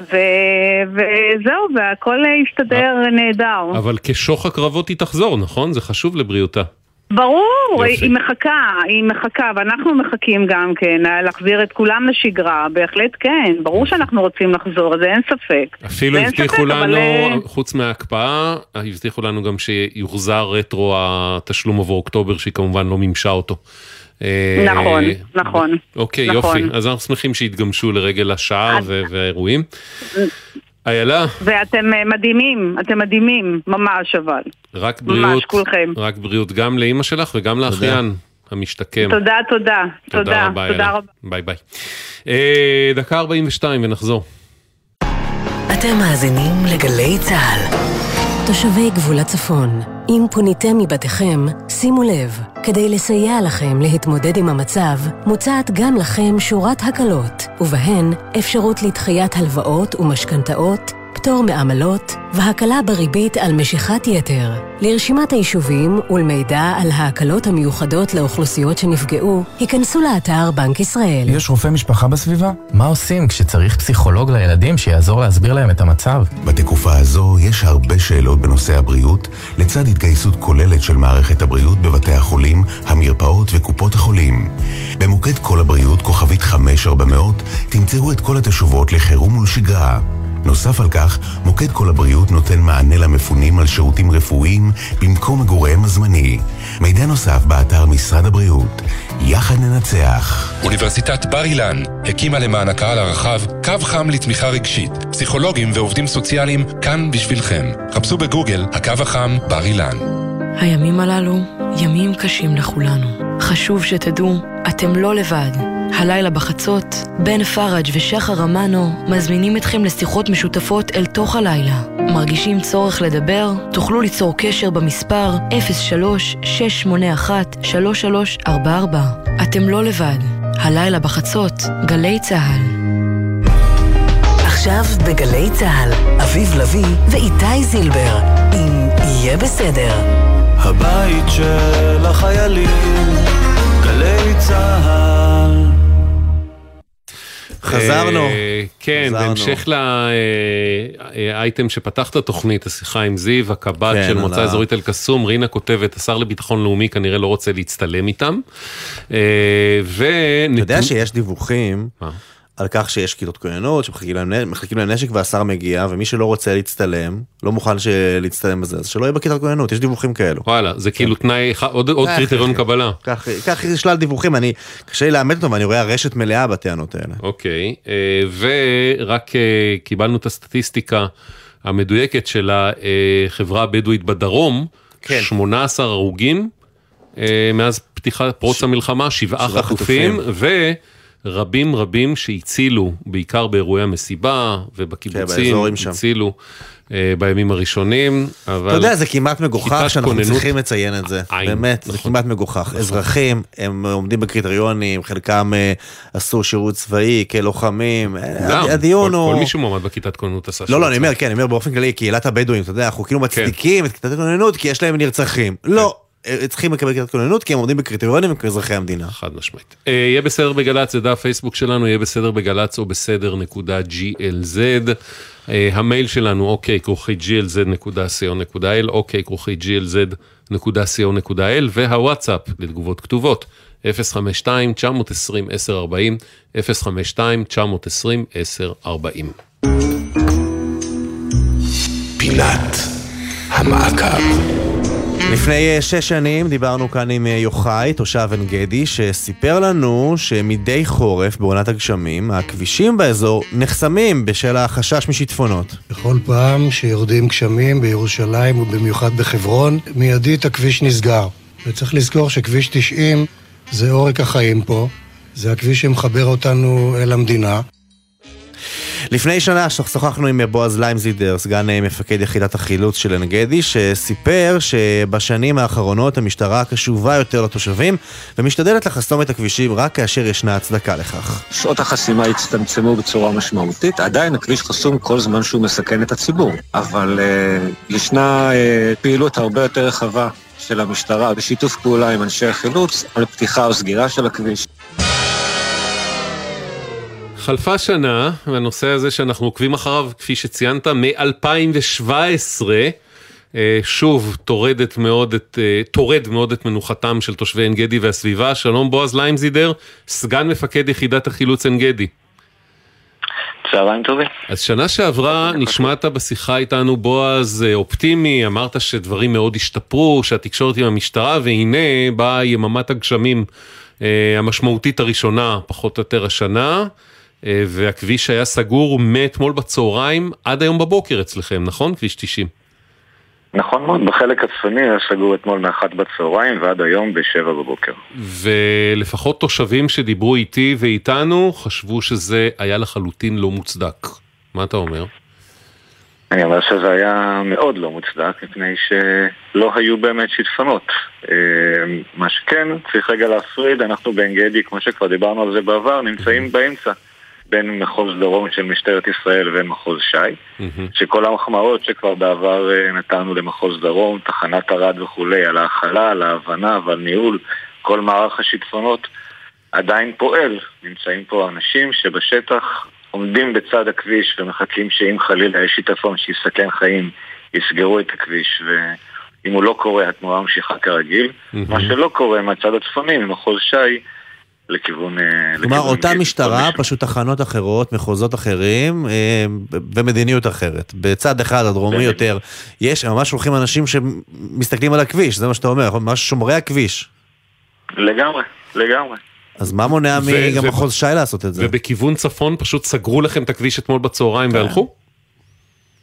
וזהו, והכל יסתדר נהדר. אבל כשוך הקרבות היא תחזור, נכון? זה חשוב לבריאותה. ברור, יופי. היא מחכה, היא מחכה, ואנחנו מחכים גם כן, להחזיר את כולם לשגרה, בהחלט כן, ברור שאנחנו רוצים לחזור, זה אין ספק. אפילו הבטיחו ספק, לנו, אבל... חוץ מההקפאה, הבטיחו לנו גם שיוחזר רטרו התשלום עבור אוקטובר, שהיא כמובן לא מימשה אותו. נכון, נכון. אוקיי, נכון. יופי, אז אנחנו שמחים שהתגמשו לרגל השעה ו- והאירועים. איילה. ואתם מדהימים, אתם מדהימים, ממש אבל. רק בריאות, ממש כולכם. רק בריאות גם לאמא שלך וגם לאחיין המשתקם. תודה, תודה. תודה רבה, איילה. ביי ביי. דקה ארבעים ושתיים ונחזור. אתם מאזינים לגלי צהל. תושבי גבול הצפון, אם פוניתם מבתיכם, שימו לב, כדי לסייע לכם להתמודד עם המצב, מוצעת גם לכם שורת הקלות, ובהן אפשרות לדחיית הלוואות ומשכנתאות, פטור מעמלות והקלה בריבית על משיכת יתר. לרשימת היישובים ולמידע על ההקלות המיוחדות לאוכלוסיות שנפגעו, היכנסו לאתר בנק ישראל. יש רופא משפחה בסביבה? מה עושים כשצריך פסיכולוג לילדים שיעזור להסביר להם את המצב? בתקופה הזו יש הרבה שאלות בנושא הבריאות, לצד התגייסות כוללת של מערכת הבריאות בבתי החולים, המרפאות וקופות החולים. במוקד כל הבריאות, כוכבית חמש ארבע מאות, תמצאו את כל התשובות לחירום ולשגרה. נוסף על כך, מוקד כל הבריאות נותן מענה למפונים על שירותים רפואיים במקום מגוריהם הזמני. מידע נוסף באתר משרד הבריאות. יחד ננצח. אוניברסיטת בר אילן הקימה למען הקהל הרחב קו חם לתמיכה רגשית. פסיכולוגים ועובדים סוציאליים כאן בשבילכם. חפשו בגוגל הקו החם בר אילן. הימים הללו ימים קשים לכולנו. חשוב שתדעו, אתם לא לבד. הלילה בחצות, בן פרג' ושחר אמנו מזמינים אתכם לשיחות משותפות אל תוך הלילה. מרגישים צורך לדבר? תוכלו ליצור קשר במספר אפס שלוש שש שמונה אחת שלוש שלוש ארבע ארבע. אתם לא לבד. הלילה בחצות, גלי צהל. עכשיו בגלי צהל, אביב לוי ואיתי זילבר. אם יהיה בסדר. הבית של החיילים, גלי צהל. חזרנו. כן, בהמשך לאייטם שפתחת התוכנית, השיחה עם זיו, הקב"ט של מועצה אזורית אל קסום, רינה כותבת, השר לביטחון לאומי כנראה לא רוצה להצטלם איתם. אתה יודע שיש דיווחים על כך שיש כיתות כוננות, שמחלקים להם נשק והשר מגיע, ומי שלא רוצה להצטלם, לא מוכן להצטלם בזה, אז שלא יהיה בכיתת כוננות, יש דיווחים כאלו. וואלה, זה כאילו תנאי, עוד קריטריון קבלה. כך יש שלל דיווחים, אני קשה לי לאמת אותו, ואני רואה רשת מלאה בטענות האלה. אוקיי, ורק קיבלנו את הסטטיסטיקה המדויקת של החברה הבדואית בדרום, שמונה עשר הרוגים, מאז פתיחת פרוץ המלחמה, שבעה חטופים, ו... רבים רבים שהצילו, בעיקר באירועי המסיבה ובקיבוצים, הצילו בימים הראשונים. אתה יודע, זה כמעט מגוחך שאנחנו צריכים לציין את זה. באמת, זה כמעט מגוחך. אזרחים, הם עומדים בקריטריונים, חלקם עשו שירות צבאי כלוחמים. הדיון הוא... כל מישהו מועמד בכיתת כוננות עשה שירות. לא, לא, אני אומר, כן, אני אומר באופן כללי, קהילת הבדואים, אתה יודע, אנחנו כאילו מצדיקים את כיתת הכוננות כי יש להם נרצחים. לא. צריכים לקבל כיתת כוננות, כי הם עומדים בקריטריונים כאזרחי המדינה. חד משמעית. יהיה בסדר בגלץ, זה דף הפייסבוק שלנו, יהיה בסדר בגלץ או בסדר נקודה glz. המייל שלנו, אוקיי, כרוכי glz נקודה co נקודה il, אוקיי, כרוכי glz נקודה co נקודה il, והוואטסאפ לתגובות כתובות, אפס חמש שתיים תשע עשרים עשר ארבעים, אפס חמש שתיים תשע עשרים עשר ארבעים. פינת המעקב. לפני שש שנים דיברנו כאן עם יוחאי, תושב עין גדי, שסיפר לנו שמדי חורף בעונת הגשמים, הכבישים באזור נחסמים בשל החשש משיטפונות. בכל פעם שיורדים גשמים בירושלים ובמיוחד בחברון, מיידית הכביש נסגר. וצריך לזכור שכביש תשעים זה עורק החיים פה, זה הכביש שמחבר אותנו אל המדינה. לפני שנה שוחחנו עם בועז ליימזידר, סגן מפקד יחידת החילוץ של עין גדי, שסיפר שבשנים האחרונות המשטרה קשובה יותר לתושבים ומשתדלת לחסום את הכבישים רק כאשר ישנה הצדקה לכך. שעות החסימה הצטמצמו בצורה משמעותית, עדיין הכביש חסום כל זמן שהוא מסכן את הציבור, אבל uh, ישנה uh, פעילות הרבה יותר רחבה של המשטרה בשיתוף פעולה עם אנשי החילוץ על פתיחה או סגירה של הכביש. חלפה שנה, והנושא הזה שאנחנו עוקבים אחריו, כפי שציינת, מ-אלפיים שבע עשרה, שוב, תורדת מאוד את, תורד מאוד את מנוחתם של תושבי עין גדי והסביבה. שלום בועז ליימזידר, סגן מפקד יחידת החילוץ עין גדי. צהריים טובים. אז שנה שעברה נשמעת בשיחה איתנו בועז אופטימי, אמרת שדברים מאוד השתפרו, שהתקשורת עם המשטרה, והנה באה יממת הגשמים המשמעותית הראשונה, פחות או יותר השנה, והכביש היה סגור מאתמול בצהריים עד היום בבוקר אצלכם, נכון? כביש תשעים. נכון מאוד, בחלק הצפוני היה סגור אתמול מאחת בצהריים ועד היום בשבע בבוקר. ולפחות תושבים שדיברו איתי ואיתנו חשבו שזה היה לחלוטין לא מוצדק. מה אתה אומר? אני אומר שזה היה מאוד לא מוצדק, מפני שלא היו באמת שיטפונות. מה שכן, צריך רגע להפריד, אנחנו בעין גדי, כמו שכבר דיברנו על זה בעבר, נמצאים באמצע בין מחוז דרום של משטרת ישראל ומחוז שי, mm-hmm. שכל המחמאות שכבר בעבר נתנו למחוז דרום, תחנת הרד וכולי, על ההכלה, על ההבנה ועל ניהול, כל מערך השיטפונות עדיין פועל. נמצאים פה אנשים שבשטח עומדים בצד הכביש ומחכים שאם חלילה יש שיטפון שיסכן חיים, יסגרו את הכביש, ואם הוא לא קורה התנועה ממשיכה כרגיל, mm-hmm. מה שלא קורה מהצד הצפוני, ממחוז שי, לכיוון... כלומר, אותה משטרה, פשוט תחנות אחרות, מחוזות אחרים, ומדיניות אחרת. בצד אחד, הדרומי יותר, יש ממש הולכים אנשים שמסתכלים על הכביש, זה מה שאתה אומר, ממש שומרי הכביש. לגמרי, לגמרי. אז מה מונע מגם מחוז שי לעשות את זה? ובכיוון צפון פשוט סגרו לכם את הכביש אתמול בצהריים והלכו?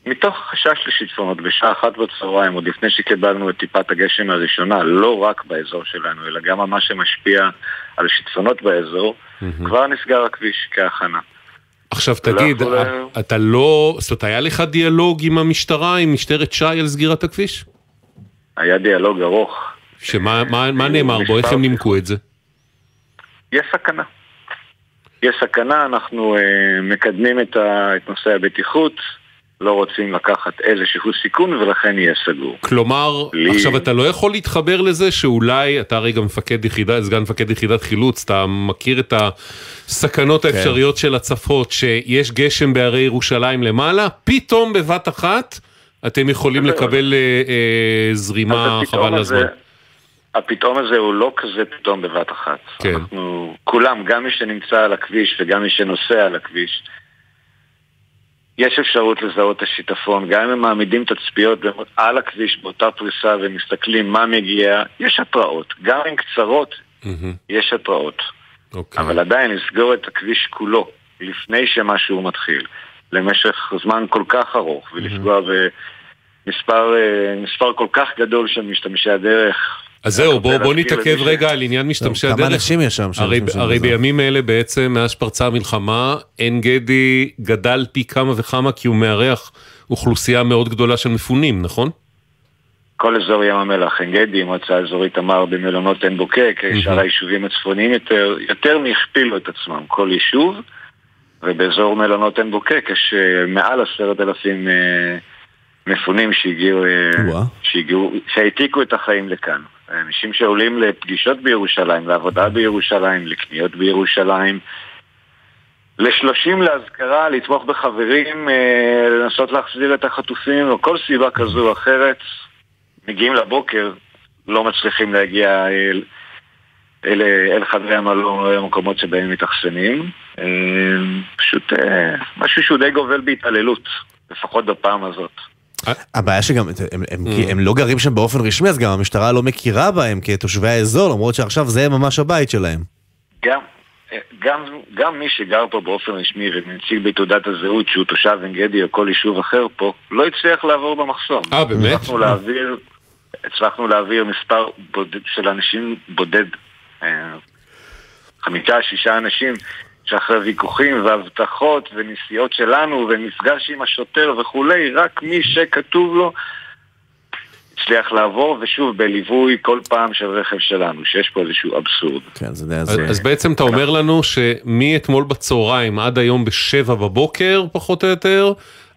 מתוך חשש לשיטפונות, בשעה אחת בצהריים, עוד לפני שקיבלנו את טיפת הגשם הראשונה, לא רק באזור שלנו, אלא גם מה שמשפיע על שיטפונות באזור, mm-hmm. כבר נסגר הכביש כהכנה. עכשיו תגיד, לא אתה, אתה לא... זאת אומרת, היה לך דיאלוג עם המשטרה, עם משטרת שי על סגירת הכביש? היה דיאלוג ארוך. שמה מה, מה נאמר בו? איך הם נימקו את זה? יש סכנה. יש סכנה, אנחנו אה, מקדמים את, ה, את נושא הבטיחות, לא רוצים לקחת איזשהו סיכון, ולכן יהיה סגור. כלומר, לי... עכשיו אתה לא יכול להתחבר לזה, שאולי אתה הרי גם מפקד יחידה, סגן מפקד יחידת חילוץ, אתה מכיר את הסכנות כן. האפשריות של הצפות, שיש גשם בערי ירושלים למעלה, פתאום בבת אחת, אתם יכולים לקבל אה, זרימה חבל הזה, הזמן. הפתאום הזה הוא לא כזה פתאום בבת אחת. כן. אנחנו, כולם, גם מי שנמצא על הכביש, וגם מי שנוסע על הכביש, יש אפשרות לזהות את השיטפון, גם אם הם מעמידים תצפיות על הכביש באותה פריסה ומסתכלים מה מגיע, יש התראות. גם אם קצרות, mm-hmm. יש התראות. Okay. אבל עדיין לסגור את הכביש כולו, לפני שמשהו מתחיל, למשך זמן כל כך ארוך, ולפגוע mm-hmm. במספר מספר כל כך גדול של משתמשי הדרך... אז זהו, בואו בוא נתעכב רגע על עניין משתמשי הדרך. כמה אנשים יש שם? הרי, הרי בימים אלה בעצם, מאז שפרצה המלחמה, עין גדי גדל פי כמה וכמה, כי הוא מארח אוכלוסייה מאוד גדולה של מפונים, נכון? כל אזור ים המלח, עין גדי, מועצה אזורית אמר במלונות עין בוקק, שאר היישובים הצפוניים יותר, יותר מהכפילו את עצמם, כל יישוב, ובאזור מלונות עין בוקק יש מעל עשרת אלפים מפונים שהגיעו, שהגיעו, שהעתיקו את החיים לכאן. אנשים שעולים לפגישות בירושלים, לעבודה בירושלים, לקניות בירושלים, לשלושים להזכרה, לתמוך בחברים, לנסות להחזיר את החטופים, או כל סיבה כזו או אחרת, מגיעים לבוקר, לא מצליחים להגיע אל, אל, אל חברי המלון, למקומות שבהם מתאכסנים. פשוט משהו שהוא די גובל בהתעללות, לפחות בפעם הזאת. הבעיה שגם, הם, הם, הם לא גרים שם באופן רשמי, אז גם המשטרה לא מכירה בהם כתושבי האזור, למרות שעכשיו זה ממש הבית שלהם. גם, גם, גם מי שגר פה באופן רשמי ומציג בתעודת הזהות שהוא תושב עין גדי או כל יישוב אחר פה, לא הצליח לעבור במחסום. אה, באמת? הצלחנו להעביר, הצלחנו להעביר מספר בודד, של אנשים בודד, חמישה, שישה אנשים, שאחרי ויכוחים והבטחות ונסיעות שלנו ומפגש עם השוטר וכולי, רק מי שכתוב לו הצליח לעבור, ושוב בליווי כל פעם של רכב שלנו, שיש פה איזשהו אבסורד. כן, זה די אז, אז בעצם אתה אומר לנו שמי אתמול בצהריים עד היום בשבע בבוקר פחות או יותר,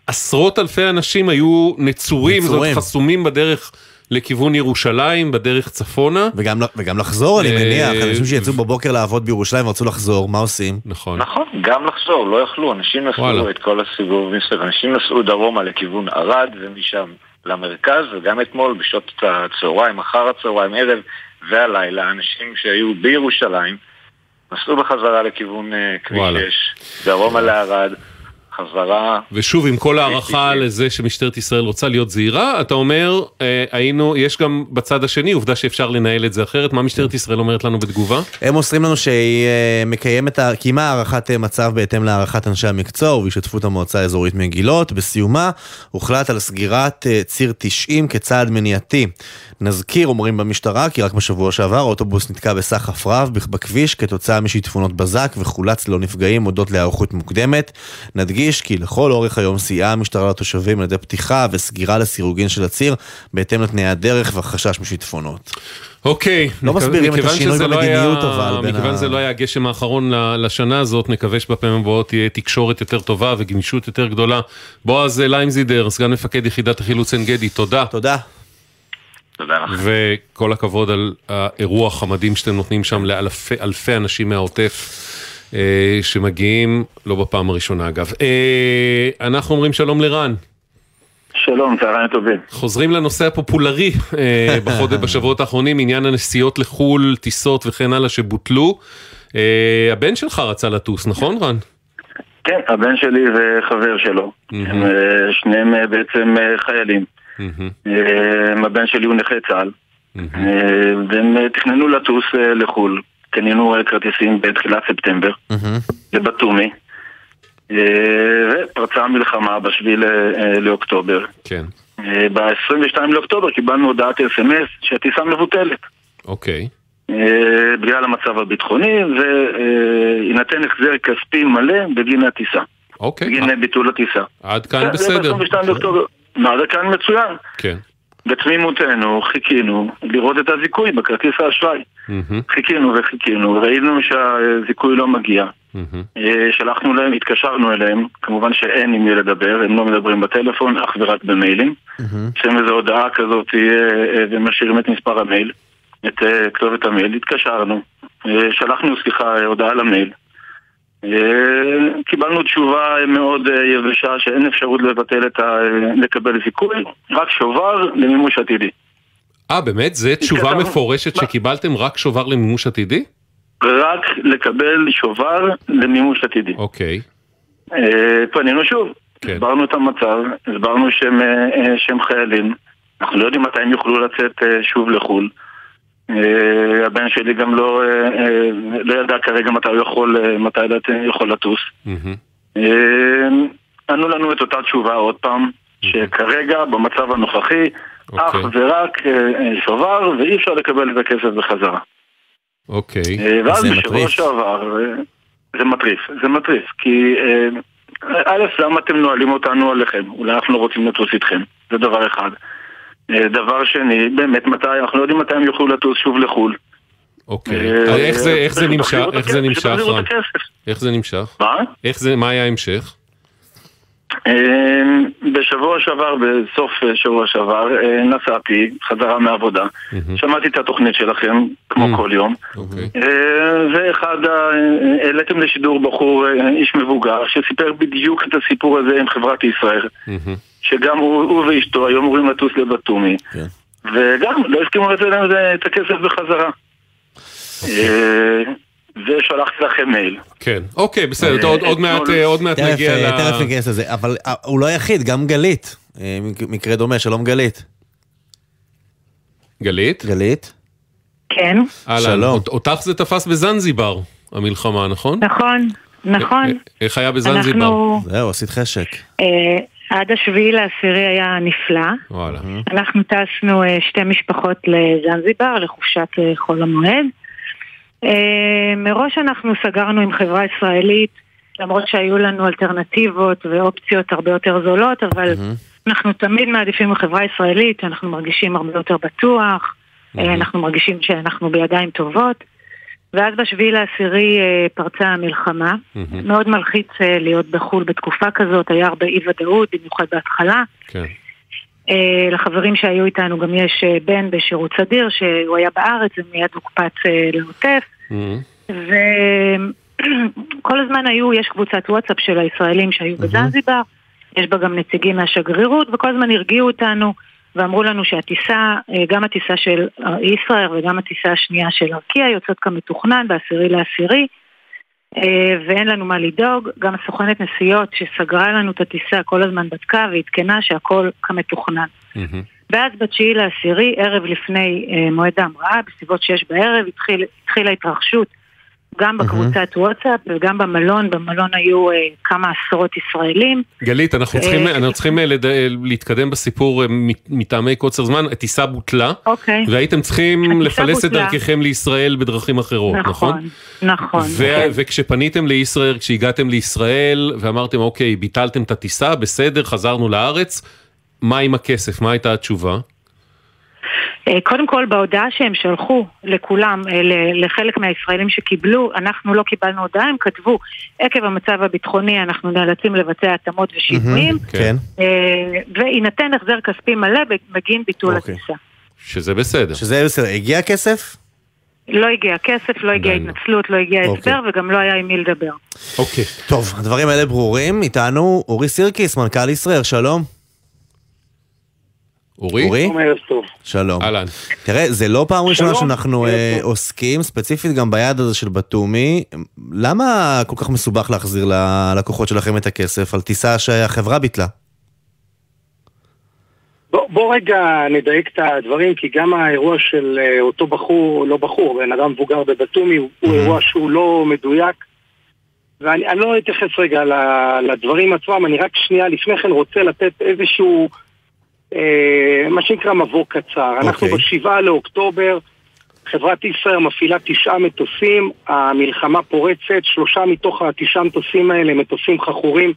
עשרות אלפי אנשים היו נצורים, זאת אומרת חסומים בדרך לכיוון ירושלים, בדרך צפונה. וגם, וגם לחזור, אני מניח, אנשים שיצאו בבוקר לעבוד בירושלים ורצו לחזור, מה עושים? נכון. נכון, גם לחזור, לא יכלו, אנשים נסעו את כל הסיבוב, אנשים נסעו דרומה לכיוון ערד ומשם למרכז, וגם אתמול בשעות הצהריים, אחר הצהריים, ערב והלילה, אנשים שהיו בירושלים, נסעו בחזרה לכיוון כביש שש, דרומה לערד, חזרה. ושוב, עם כל הערכה לזה שמשטרת ישראל רוצה להיות זהירה, אתה אומר, היינו, יש גם בצד השני, עובדה שאפשר לנהל את זה אחרת, מה משטרת ישראל אומרת לנו בתגובה? הם מוסרים לנו שהיא מקיימת, קיימה הערכת מצב בהתאם להערכת אנשי המקצוע, ובהשתתפות המועצה האזורית מגילות, בסיומה, הוחלט על סגירת ציר תשעים כצעד מניעתי. נזכיר, אומרים במשטרה, כי רק בשבוע שעבר האוטובוס נתקע בסחף רב בכביש כתוצאה משיטפונות בזק וחולץ לא נפגעים הודות להיערכות מוקדמת. נדגיש כי לכל אורך היום סייעה המשטרה לתושבים על ידי פתיחה וסגירה לסירוגין של הציר בהתאם לתנאי הדרך והחשש משיטפונות. אוקיי. לא מסבירים את השינוי במדיניות, אבל... מכיוון זה לא היה הגשם האחרון לשנה הזאת, נקווה שבפעמים הבאות תהיה תקשורת יותר טובה וגמישות יותר גדולה. בועז ליימזידר, סגן מפקד יחידת החילוץ עין גדי, תודה. תודה. וכל הכבוד על האירוח המדהים שאתם נותנים שם לאלפי אלפי אנשים מהעוטף שמגיעים, לא בפעם הראשונה אגב. אנחנו אומרים שלום לרן. שלום, צהריים טובים. חוזרים לנושא הפופולרי בחודש בשבועות האחרונים, עניין הנסיעות לחול, טיסות וכן הלאה שבוטלו. הבן שלך רצה לטוס, נכון רן? כן, הבן שלי וחבר שלו. שניהם בעצם חיילים. הבן שלי הוא נכה צה"ל, והם תכננו לטוס לחול. קנינו כרטיסים בתחילת ספטמבר, לבטומי. ופרצה המלחמה בשביל לאוקטובר. כן. ב-עשרים ושניים לאוקטובר קיבלנו הודעת אס אם אס שהטיסה מבוטלת. אוקיי. בגלל המצב הביטחוני, וינתן החזר כספי מלא בגין הטיסה. אוקיי. בגין ביטול הטיסה. עד כאן בסדר. ב-עשרים ושניים לאוקטובר. עד כאן מצוין. כן. בתמימותנו חיכינו לראות את הזיכוי בכרטיס האשראי. חיכינו וחיכינו, ראינו שהזיכוי לא מגיע. שלחנו להם, התקשרנו אליהם, כמובן שאין עם מי לדבר, הם לא מדברים בטלפון, אך ורק במיילים. שם איזו הודעה כזאת ומשאירים את מספר המייל, את כתובת המייל. התקשרנו, שלחנו סליחה הודעה למייל, קיבלנו תשובה מאוד יבשה שאין אפשרות לבטל את ה... לקבל זיכוי, רק שובר למימוש עתידי. אה, באמת? זו תשובה מפורשת שקיבלתם רק שובר למימוש עתידי? רק לקבל שובר למימוש עתידי. אוקיי. פנינו שוב, הסברנו את המצב, הסברנו שהם חיילים, אנחנו לא יודעים מתי הם יוכלו לצאת שוב לחול. הבן שלי גם לא לא ידע כרגע מתי הוא יכול מתי הוא יכול לטוס. ענו לנו את אותה תשובה עוד פעם, שכרגע במצב הנוכחי אך ורק שובר ואי אפשר לקבל את הכסף בחזרה. אוקיי. ואז בשבוע שעבר זה מטריף, זה מטריף, כי א', למה אתם נועלים אותנו עליכם? אולי אנחנו רוצים לטוס איתכם, זה דבר אחד. דבר שני, באמת מתי, אנחנו לא יודעים מתי הם יוכלו לטוס שוב לחול. אוקיי, איך זה נמשך? איך זה נמשך? איך זה נמשך? מה? מה היה המשך? בשבוע שעבר, בסוף שבוע שעבר, נסעתי חזרה מעבודה, שמעתי את התוכנית שלכם כמו כל יום, ואחד העליתם לשידור בחור, איש מבוגר, שסיפר בדיוק את הסיפור הזה עם חברת ישראל, שגם הוא ואשתו היום הורים לטוס לבטומי, וגם לא הסכימו לתת להם את הכסף בחזרה. ושלחתי לכם מייל. כן, אוקיי, בסדר, עוד מעט נגיע ל... תרף נגיע לזה, אבל הוא לא היחיד, גם גלית, מקרה דומה, שלום גלית. גלית? גלית? כן. שלום. אותך זה תפס בזנזיבר, המלחמה, נכון? נכון, נכון. איך היה בזנזיבר? זהו, עשית חשק. עד השביעי לעשירי היה נפלא. וואלה. אנחנו טסנו שתי משפחות לזנזיבר, לחופשת חול המועד. מראש אנחנו סגרנו עם חברה ישראלית, למרות שהיו לנו אלטרנטיבות ואופציות הרבה יותר זולות, אבל אנחנו תמיד מעדיפים בחברה ישראלית, אנחנו מרגישים הרבה יותר בטוח, אנחנו מרגישים שאנחנו בידיים טובות, ואז בשביל העשירי פרצה המלחמה, מאוד מלחיץ להיות בחול בתקופה כזאת, היה הרבה אי ודאות, במיוחד בהתחלה. כן. לחברים שהיו איתנו גם יש בן בשירות סדיר שהוא היה בארץ ומיד הוקפץ לעוטף, וכל הזמן היו, יש קבוצת וואטסאפ של הישראלים שהיו בזנזיבר, יש בה גם נציגים מהשגרירות, וכל הזמן הרגיעו אותנו ואמרו לנו שהטיסה, גם הטיסה של ישראל וגם הטיסה השנייה של ארקיע יוצאות כמתוכנן בעשירי לעשירי, ואין לנו מה לדאוג. גם הסוכנת נסיעות שסגרה לנו את הטיסה כל הזמן בדקה והתקנה שהכל כמתוכנן. ואז בתשיעי לעשירי, ערב לפני מועד ההמראה, בסביבות שש בערב, התחילה התרחשות גם בקבוצת וואטסאפ וגם במלון, במלון היו כמה עשרות ישראלים. גלית, אנחנו צריכים להתקדם בסיפור מטעמי קוצר זמן, הטיסה בוטלה, והייתם צריכים לפלס את דרככם לישראל בדרכים אחרות, נכון? נכון. וכשפניתם לישראל, כשהגעתם לישראל ואמרתם, אוקיי, ביטלתם את הטיסה, בסדר, חזרנו לארץ, מה עם הכסף? מה הייתה התשובה? קודם כל בהודעה שהם שלחו לכולם, לחלק מהישראלים שקיבלו, אנחנו לא קיבלנו הודעה, הם כתבו, עקב המצב הביטחוני אנחנו נאלצים לבצע התאמות ושיפויים, וינתן החזר כספי מלא בגין ביטול הטיסה. שזה בסדר. שזה בסדר. הגיע הכסף? לא הגיע כסף, לא הגיע התנצלות, לא הגיע הסבר, וגם לא היה עם מי לדבר. אוקיי. טוב, הדברים האלה ברורים. איתנו אורי סירקיס, מנכ"ל ישראל, שלום. אורי, שלום. תראה, זה לא פעם ראשונה שאנחנו עוסקים, ספציפית גם ביד הזה של בתומי, למה כל כך מסובך להחזיר ללקוחות שלכם את הכסף על טיסה שהחברה ביטלה? בוא רגע נדייק את הדברים, כי גם האירוע של אותו בחור, לא בחור, בן אדם מבוגר בבתומי, הוא אירוע שהוא לא מדויק, ואני לא אתייחס רגע לדברים עצמם, אני רק שנייה לפני כן רוצה לתת איזשהו... מה שנקרא מבוא קצר. אנחנו בשבעה לאוקטובר, חברת ישראל מפעילה תשעה מטוסים, המלחמה פורצת, שלושה מתוך התשעה מטוסים האלה, מטוסים חכורים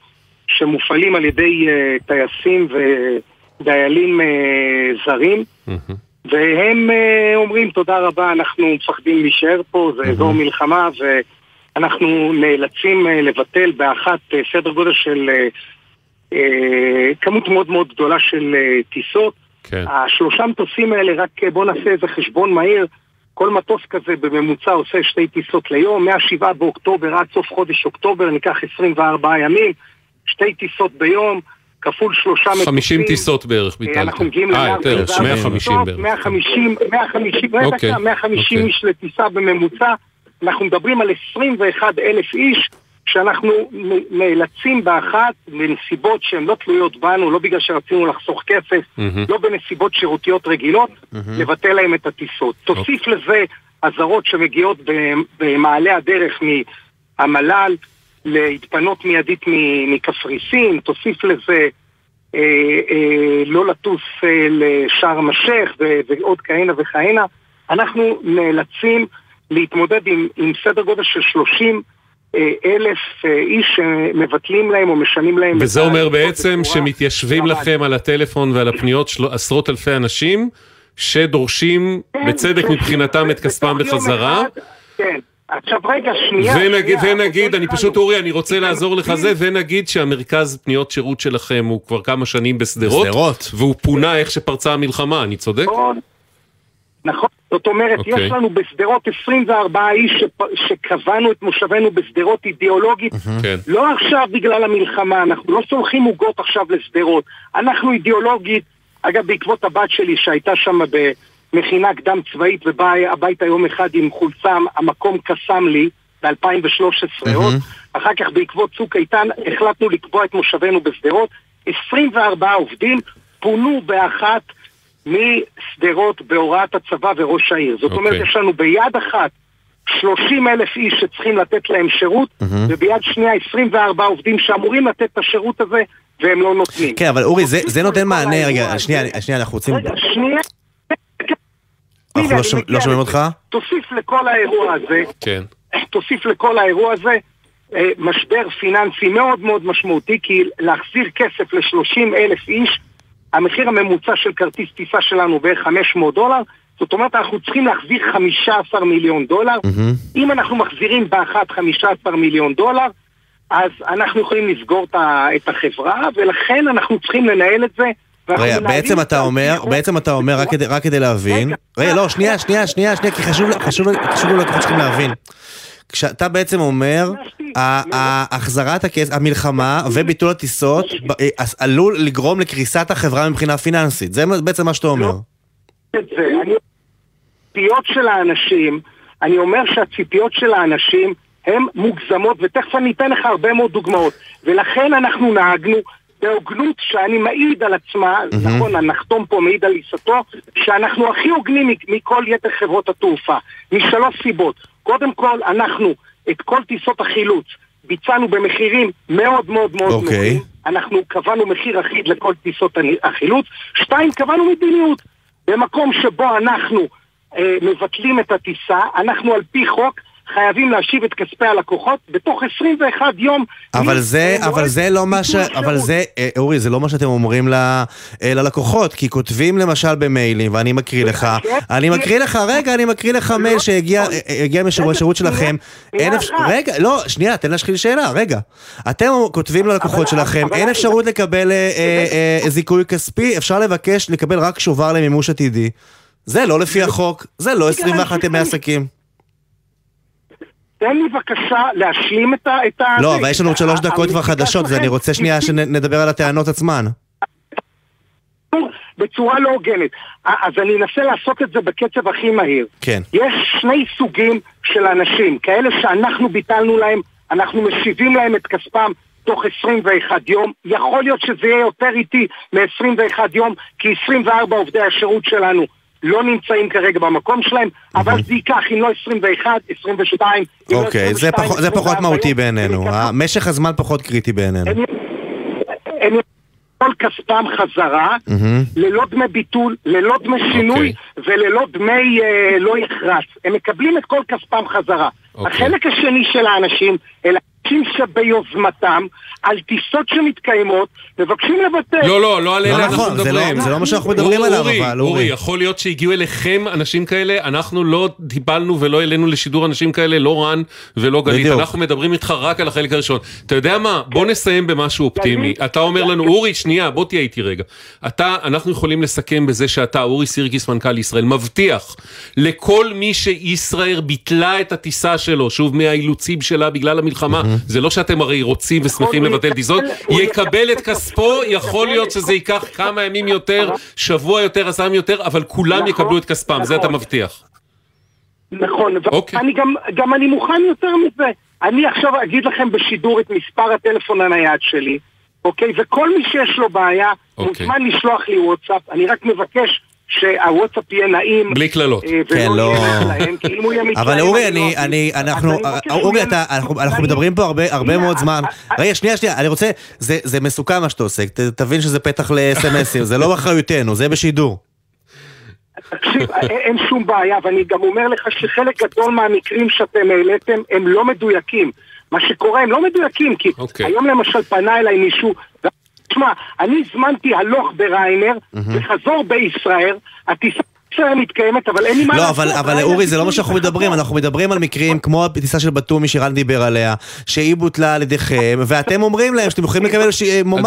שמופעלים על ידי טייסים ודיילים זרים, והם אומרים תודה רבה, אנחנו מפחדים להישאר פה, זה אזור מלחמה, ואנחנו נאלצים לבטל באחת סדר גודל של כמות מאוד מאוד גדולה של טיסות. השלושה מטוסים האלה, רק בוא נעשה איזה חשבון מהיר, כל מטוס כזה בממוצע עושה שתי טיסות ליום, מהשבעה באוקטובר עד סוף חודש אוקטובר, ניקח עשרים וארבעה ימים, שתי טיסות ביום, כפול שלושה מטוסים. חמישים טיסות בערך ביטלת. אנחנו מגיעים ל-מאה וחמישים בערך. מאה וחמישים איש לטיסה בממוצע, אנחנו מדברים על עשרים ואחד אלף איש, שאנחנו נאלצים באחת בנסיבות שהן לא תלויות בנו, לא בגלל שרצינו לחסוך כסף, mm-hmm. לא בנסיבות שירותיות רגילות, mm-hmm. לבטל להם את הטיסות. Okay. תוסיף לזה עזרות שמגיעות במעלה הדרך מהמלל, להתפנות מיידית מקפריסין, תוסיף לזה אה, אה, לא לטוס אה, לשער משך ו- ועוד כהנה וכהנה. אנחנו נאלצים להתמודד עם, עם סדר גודל של שלושים אלף איש שמבטלים להם או משנים להם. וזה אומר בעצם שמתיישבים לכם על הטלפון ועל הפניות עשרות אלפי אנשים שדורשים בצדק מבחינתם את כספם בחזרה. כן. עכשיו רגע שנייה. ונגיד, אני פשוט אורי, אני רוצה לעזור לך זה, ונגיד שהמרכז פניות שירות שלכם הוא כבר כמה שנים בסדרות, והוא פונה איך שפרצה המלחמה, אני צודק? נכון. זאת אומרת, okay. יש לנו בסדרות עשרים וארבעה איש ש... שקבענו את מושבנו בסדרות אידיאולוגית, okay. לא עכשיו בגלל המלחמה, אנחנו לא סולחים עוגות עכשיו לסדרות, אנחנו אידיאולוגית, אגב בעקבות הבת שלי שהייתה שם במכינה קדם צבאית ובאה הביתה יום אחד עם חולצה, המקום קסם לי ב-אלפיים ושלוש עשרה, mm-hmm. אחר כך בעקבות צוק איתן החלטנו לקבוע את מושבנו בסדרות, עשרים וארבעה עובדים פונו באחת מסדרות בהוראת הצבא וראש העיר. זאת okay. אומרת, יש לנו ביד אחת שלושים אלף איש שצריכים לתת להם שירות, mm-hmm. וביד שנייה עשרים וארבעה עובדים שאמורים לתת את השירות הזה, והם לא נותנים. כן, אבל אורי, זה, זה נותן מענה. רגע, שנייה, שנייה, אנחנו רוצים... רגע, שנייה... אנחנו לא שומעים אותך? תוסיף לכל האירוע הזה, כן. תוסיף לכל האירוע הזה, משבר פיננסי מאוד מאוד משמעותי, כי להחזיר כסף ל-שלושים אלף איש, המחיר הממוצע של כרטיס טיסה שלנו בערך חמש מאות דולר, זאת אומרת אנחנו צריכים להחזיר חמישה עשר מיליון דולר, mm-hmm. אם אנחנו מחזירים באחת חמישה עשר מיליון דולר, אז אנחנו יכולים לסגור את החברה, ולכן אנחנו צריכים לנהל את זה. רגע, בעצם אתה אומר, בעצם אתה אומר, רק כדי, רק כדי להבין, רגע, לא, שנייה, שנייה, שנייה, שנייה, כי חשוב, חשוב, חשוב לנו צריכים להבין. כשאתה בעצם אומר, החזרת הכסף, המלחמה וביטול הטיסות, עלול לגרום לקריסת החברה מבחינה פיננסית. זה בעצם מה שאתה אומר. הציפיות של האנשים, אני אומר שהציפיות של האנשים הן מוגזמות, ותכף אני אתן לך הרבה מאוד דוגמאות. ולכן אנחנו נהגנו בהוגנות שאני מעיד על עצמה, נכון, הנחתום פה מעיד על עיסתו, שאנחנו הכי הוגנים מכל יתר חברות התעופה. משלוש סיבות. קודם כל, אנחנו את כל טיסות החילוץ ביצענו במחירים מאוד מאוד מאוד נוחים. אנחנו קבענו מחיר אחיד לכל טיסות החילוץ. שתיים, קבענו מדיניות. במקום שבו אנחנו אה, מבטלים את הטיסה, אנחנו על פי חוק חייבים להשיב את כספי הלקוחות בתוך עשרים ואחד יום. אבל זה, אבל זה לא מה ש... אבל זה, אורי, זה לא מה שאתם אומרים ללקוחות, כי כותבים למשל במיילים, ואני מקריא לך, אני מקריא לך, רגע, אני מקריא לך מייל שהגיע מהשירות שלכם. רגע, לא, שנייה, תן להשחיל שאלה, רגע. אתם כותבים ללקוחות שלכם, אין אפשרות לקבל זיכוי כספי, אפשר לבקש לקבל רק שובר למימוש עתידי. זה לא לפי החוק, זה לא עשרים ואחד ימי עסקים. תן לי בבקשה להשלים את ה... לא, אבל יש לנו עוד שלוש דקות כבר חדשות, אז אני רוצה שנייה שנדבר על הטענות עצמן. בצורה לא הוגנת. אז אני אנסה לעשות את זה בקצב הכי מהיר. כן. יש שני סוגים של אנשים, כאלה שאנחנו ביטלנו להם, אנחנו משיבים להם את כספם תוך עשרים ואחד יום. יכול להיות שזה יהיה יותר איטי מ-עשרים ואחד יום, כי עשרים וארבעה עובדי השירות שלנו לא נמצאים כרגע במקום שלהם, אבל זה ייקח, אם לא עשרים ואחד, עשרים ושתיים... אוקיי, זה פחות מהותי בעינינו. המשך הזמן פחות קריטי בעינינו. הם כל כספם חזרה, ללא דמי ביטול, ללא דמי שינוי, וללא דמי לא יחרץ. הם מקבלים את כל כספם חזרה. החלק השני של האנשים, אלה אנשים שביוזמתם, על טיסות שמתקיימות, מבקשים לבטל. לא, לא, לא עליהם. לא נכון, זה לא מה שאנחנו מדברים עליו, אבל אורי, יכול להיות שהגיעו אליכם אנשים כאלה, אנחנו לא דיבלנו ולא אלינו לשידור אנשים כאלה, לא רן ולא גלית, אנחנו מדברים איתך רק על החלק הראשון. אתה יודע מה? בוא נסיים במשהו אופטימי. אתה אומר לנו, אורי, שנייה, בוא תהיה איתי רגע. אתה, אנחנו יכולים לסכם בזה שאתה, אורי סירקיס, מנכ"ל ישראל, מבטיח לכל מי שישראל ביטלה את הטיסה שלו, שוב, מהאילוצים שלה בגלל המלחמה, זה לא שאתם הרי רוצים ושמחים לבטל טיסות, יקבל את כספו, יכול להיות שזה ייקח כמה ימים יותר, שבוע יותר, עשרים יותר, אבל כולם יקבלו את כספם, זה אתה מבטיח. נכון, גם אני מוכן יותר מזה. אני עכשיו אגיד לכם בשידור את מספר הטלפון הנייד שלי, אוקיי? וכל מי שיש לו בעיה, מוזמן לשלוח לי וואטסאפ, אני רק מבקש שהוואטסאפ יהיה נעים בלי כללות. אבל אורי, אנחנו מדברים פה הרבה מאוד זמן. רגע, שנייה, שנייה, אני רוצה, זה מסוכן מה שאתה עושה, תבין שזה פתח לסמסים, זה לא באחריותנו, זה בשידור. תקשיב, אין שום בעיה, ואני גם אומר לך שחלק גדול מהמקרים שאתם העליתם הם לא מדויקים. מה שקורה הם לא מדויקים, כי היום למשל פנה אליי מישהו, תשמע, אני הזמנתי הלוך בריינר, וחזור בישראל, הטיסה שלהם מתקיימת, אבל אין לי מה... לא, אבל אורי, זה לא מה שאנחנו מדברים, אנחנו מדברים על מקרים כמו הטיסה של בטומי שרן דיבר עליה, שהיא בוטלה על ידיכם, ואתם אומרים להם שאתם יכולים לקבל שיבור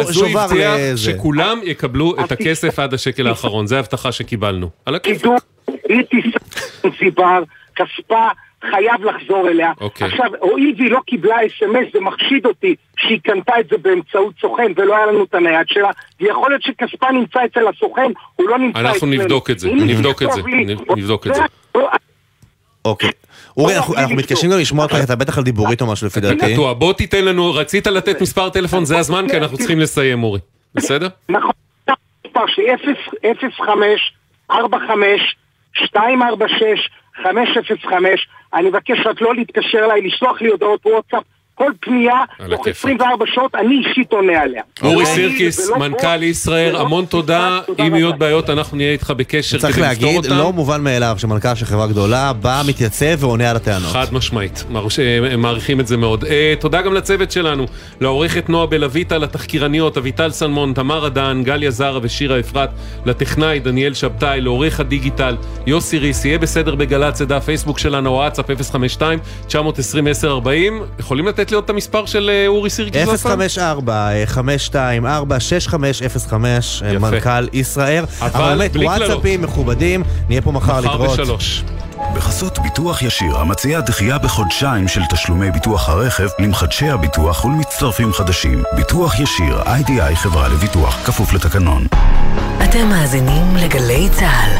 לזה. אז הוא הבטיח שכולם יקבלו את הכסף עד השקל האחרון, זו ההבטחה שקיבלנו. היא טיסה זיבר, כספה, חייב לחזור אליה. עכשיו, הואיל והיא לא קיבלה אס אם אס, זה מחשיד אותי שהיא קנתה את זה באמצעות סוכן ולא היה לנו את הנייד שלה, ויכול להיות שכספה נמצא אצל הסוכן, הוא לא נמצא אצלנו. אנחנו נבדוק את זה, נבדוק את זה, נבדוק את זה. אוקיי. אורי, אנחנו מתקשים גם לשמוע אותך, אתה בטח על דיבורית או משהו לפי דעתי. בוא תיתן לנו, רצית לתת מספר טלפון, זה הזמן, כי אנחנו צריכים לסיים, אורי. בסדר? נכון. מספר ש-אפס חמש ארבע חמש שתיים ארבע שש חמש אפס חמש, אני מבקש רק לא להתקשר אליי, לשלוח לי הודעות וואטסאפ, כל פנייה, תוך עשרים וארבע שעות, אני אישית עונה עליה. אורי סירקיס, מנכ"ל ישראל, המון תודה, אם יהיו בעיות, אנחנו נהיה איתך בקשר. צריך להגיד, לא מובן מאליו שמנכ"ל של חברה גדולה, בא, מתייצב ועונה על הטענות. חד משמעית, מעריכים את זה מאוד. תודה גם לצוות שלנו, לעורכת נועה בלויטה, לתחקירניות, אביטל סלמון, תמר עדן, גליה זרה ושירה אפרת, לטכנאי דניאל שבתאי, לעורך הדיגיטל, יוסי ריס, יהיה בסדר בגל"צ, דף פייסבוק שלנו, וואטסאפ אפס חמש שתיים תשע עשרים עשר ארבעים, יכולים לתת לי עוד את המספר של אורי סירקיס? אפס חמש ארבע חמש שתיים ארבע שש חמש אפס חמש, מנכ"ל ישראל. אבל באמת, וואטסאפים מכובדים, נהיה פה מחר להתראות. בחסות ביטוח ישיר, המציעה דחייה בחודשיים של תשלומי ביטוח הרכב למחדשי הביטוח ולמצטרפים חדשים. ביטוח ישיר, איי די איי חברה לביטוח, כפוף לתקנון. אתם מאזינים לגלי צהל.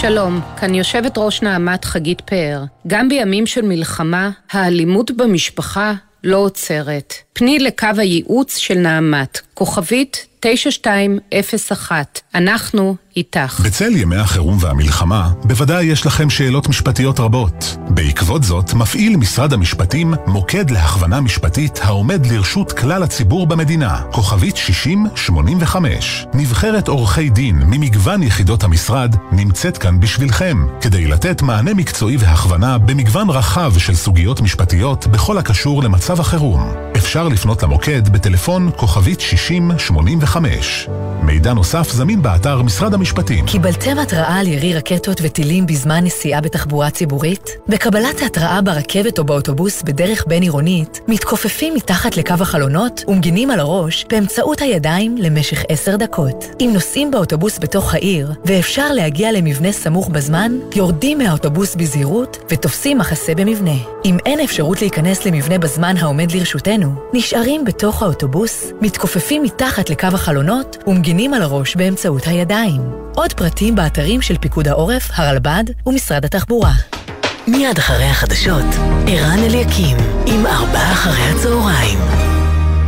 שלום, כאן יושבת ראש נעמת חגית פאר. גם בימים של מלחמה, האלימות במשפחה לא עוצרת. פני לקו הייעוץ של נעמת, כוכבית תשע שתיים אפס אחת. אנחנו איתך. בצל ימי החירום והמלחמה, בוודאי יש לכם שאלות משפטיות רבות. בעקבות זאת, מפעיל משרד המשפטים מוקד להכוונה משפטית העומד לרשות כלל הציבור במדינה. כוכבית שישים שמונים וחמש. נבחרת עורכי דין ממגוון יחידות המשרד נמצאת כאן בשבילכם, כדי לתת מענה מקצועי והכוונה במגוון רחב של סוגיות משפטיות בכל הקשור למצב החירום. אפשר לפנות למוקד בטלפון כוכבית שישים שמונים וחמש. מידע נוסף זמין באתר משרד המשפטים. קיבלתם התראה על ירי רקטות וטילים בזמן נסיעה בתחבורה ציבורית? בקבלת ההתראה ברכבת או באוטובוס בדרך בין עירונית, מתכופפים מתחת לקו החלונות ומגינים על הראש באמצעות הידיים למשך עשר דקות. אם נוסעים באוטובוס בתוך העיר ואפשר להגיע למבנה סמוך בזמן, יורדים מהאוטובוס בזהירות ותופסים מחסה במבנה. אם אין אפשרות להיכנס למבנה בזמן העומד לרשותנו, נשארים בתוך האוטובוס, מתכופפים מתחת לקו החלונות ומגינים על הראש באמצעות הידיים. עוד פרטים באתרים של פיקוד העורף, הרלב"ד ומשרד התחבורה. מיד אחרי החדשות, ערן אליקים עם ארבע אחרי הצהריים.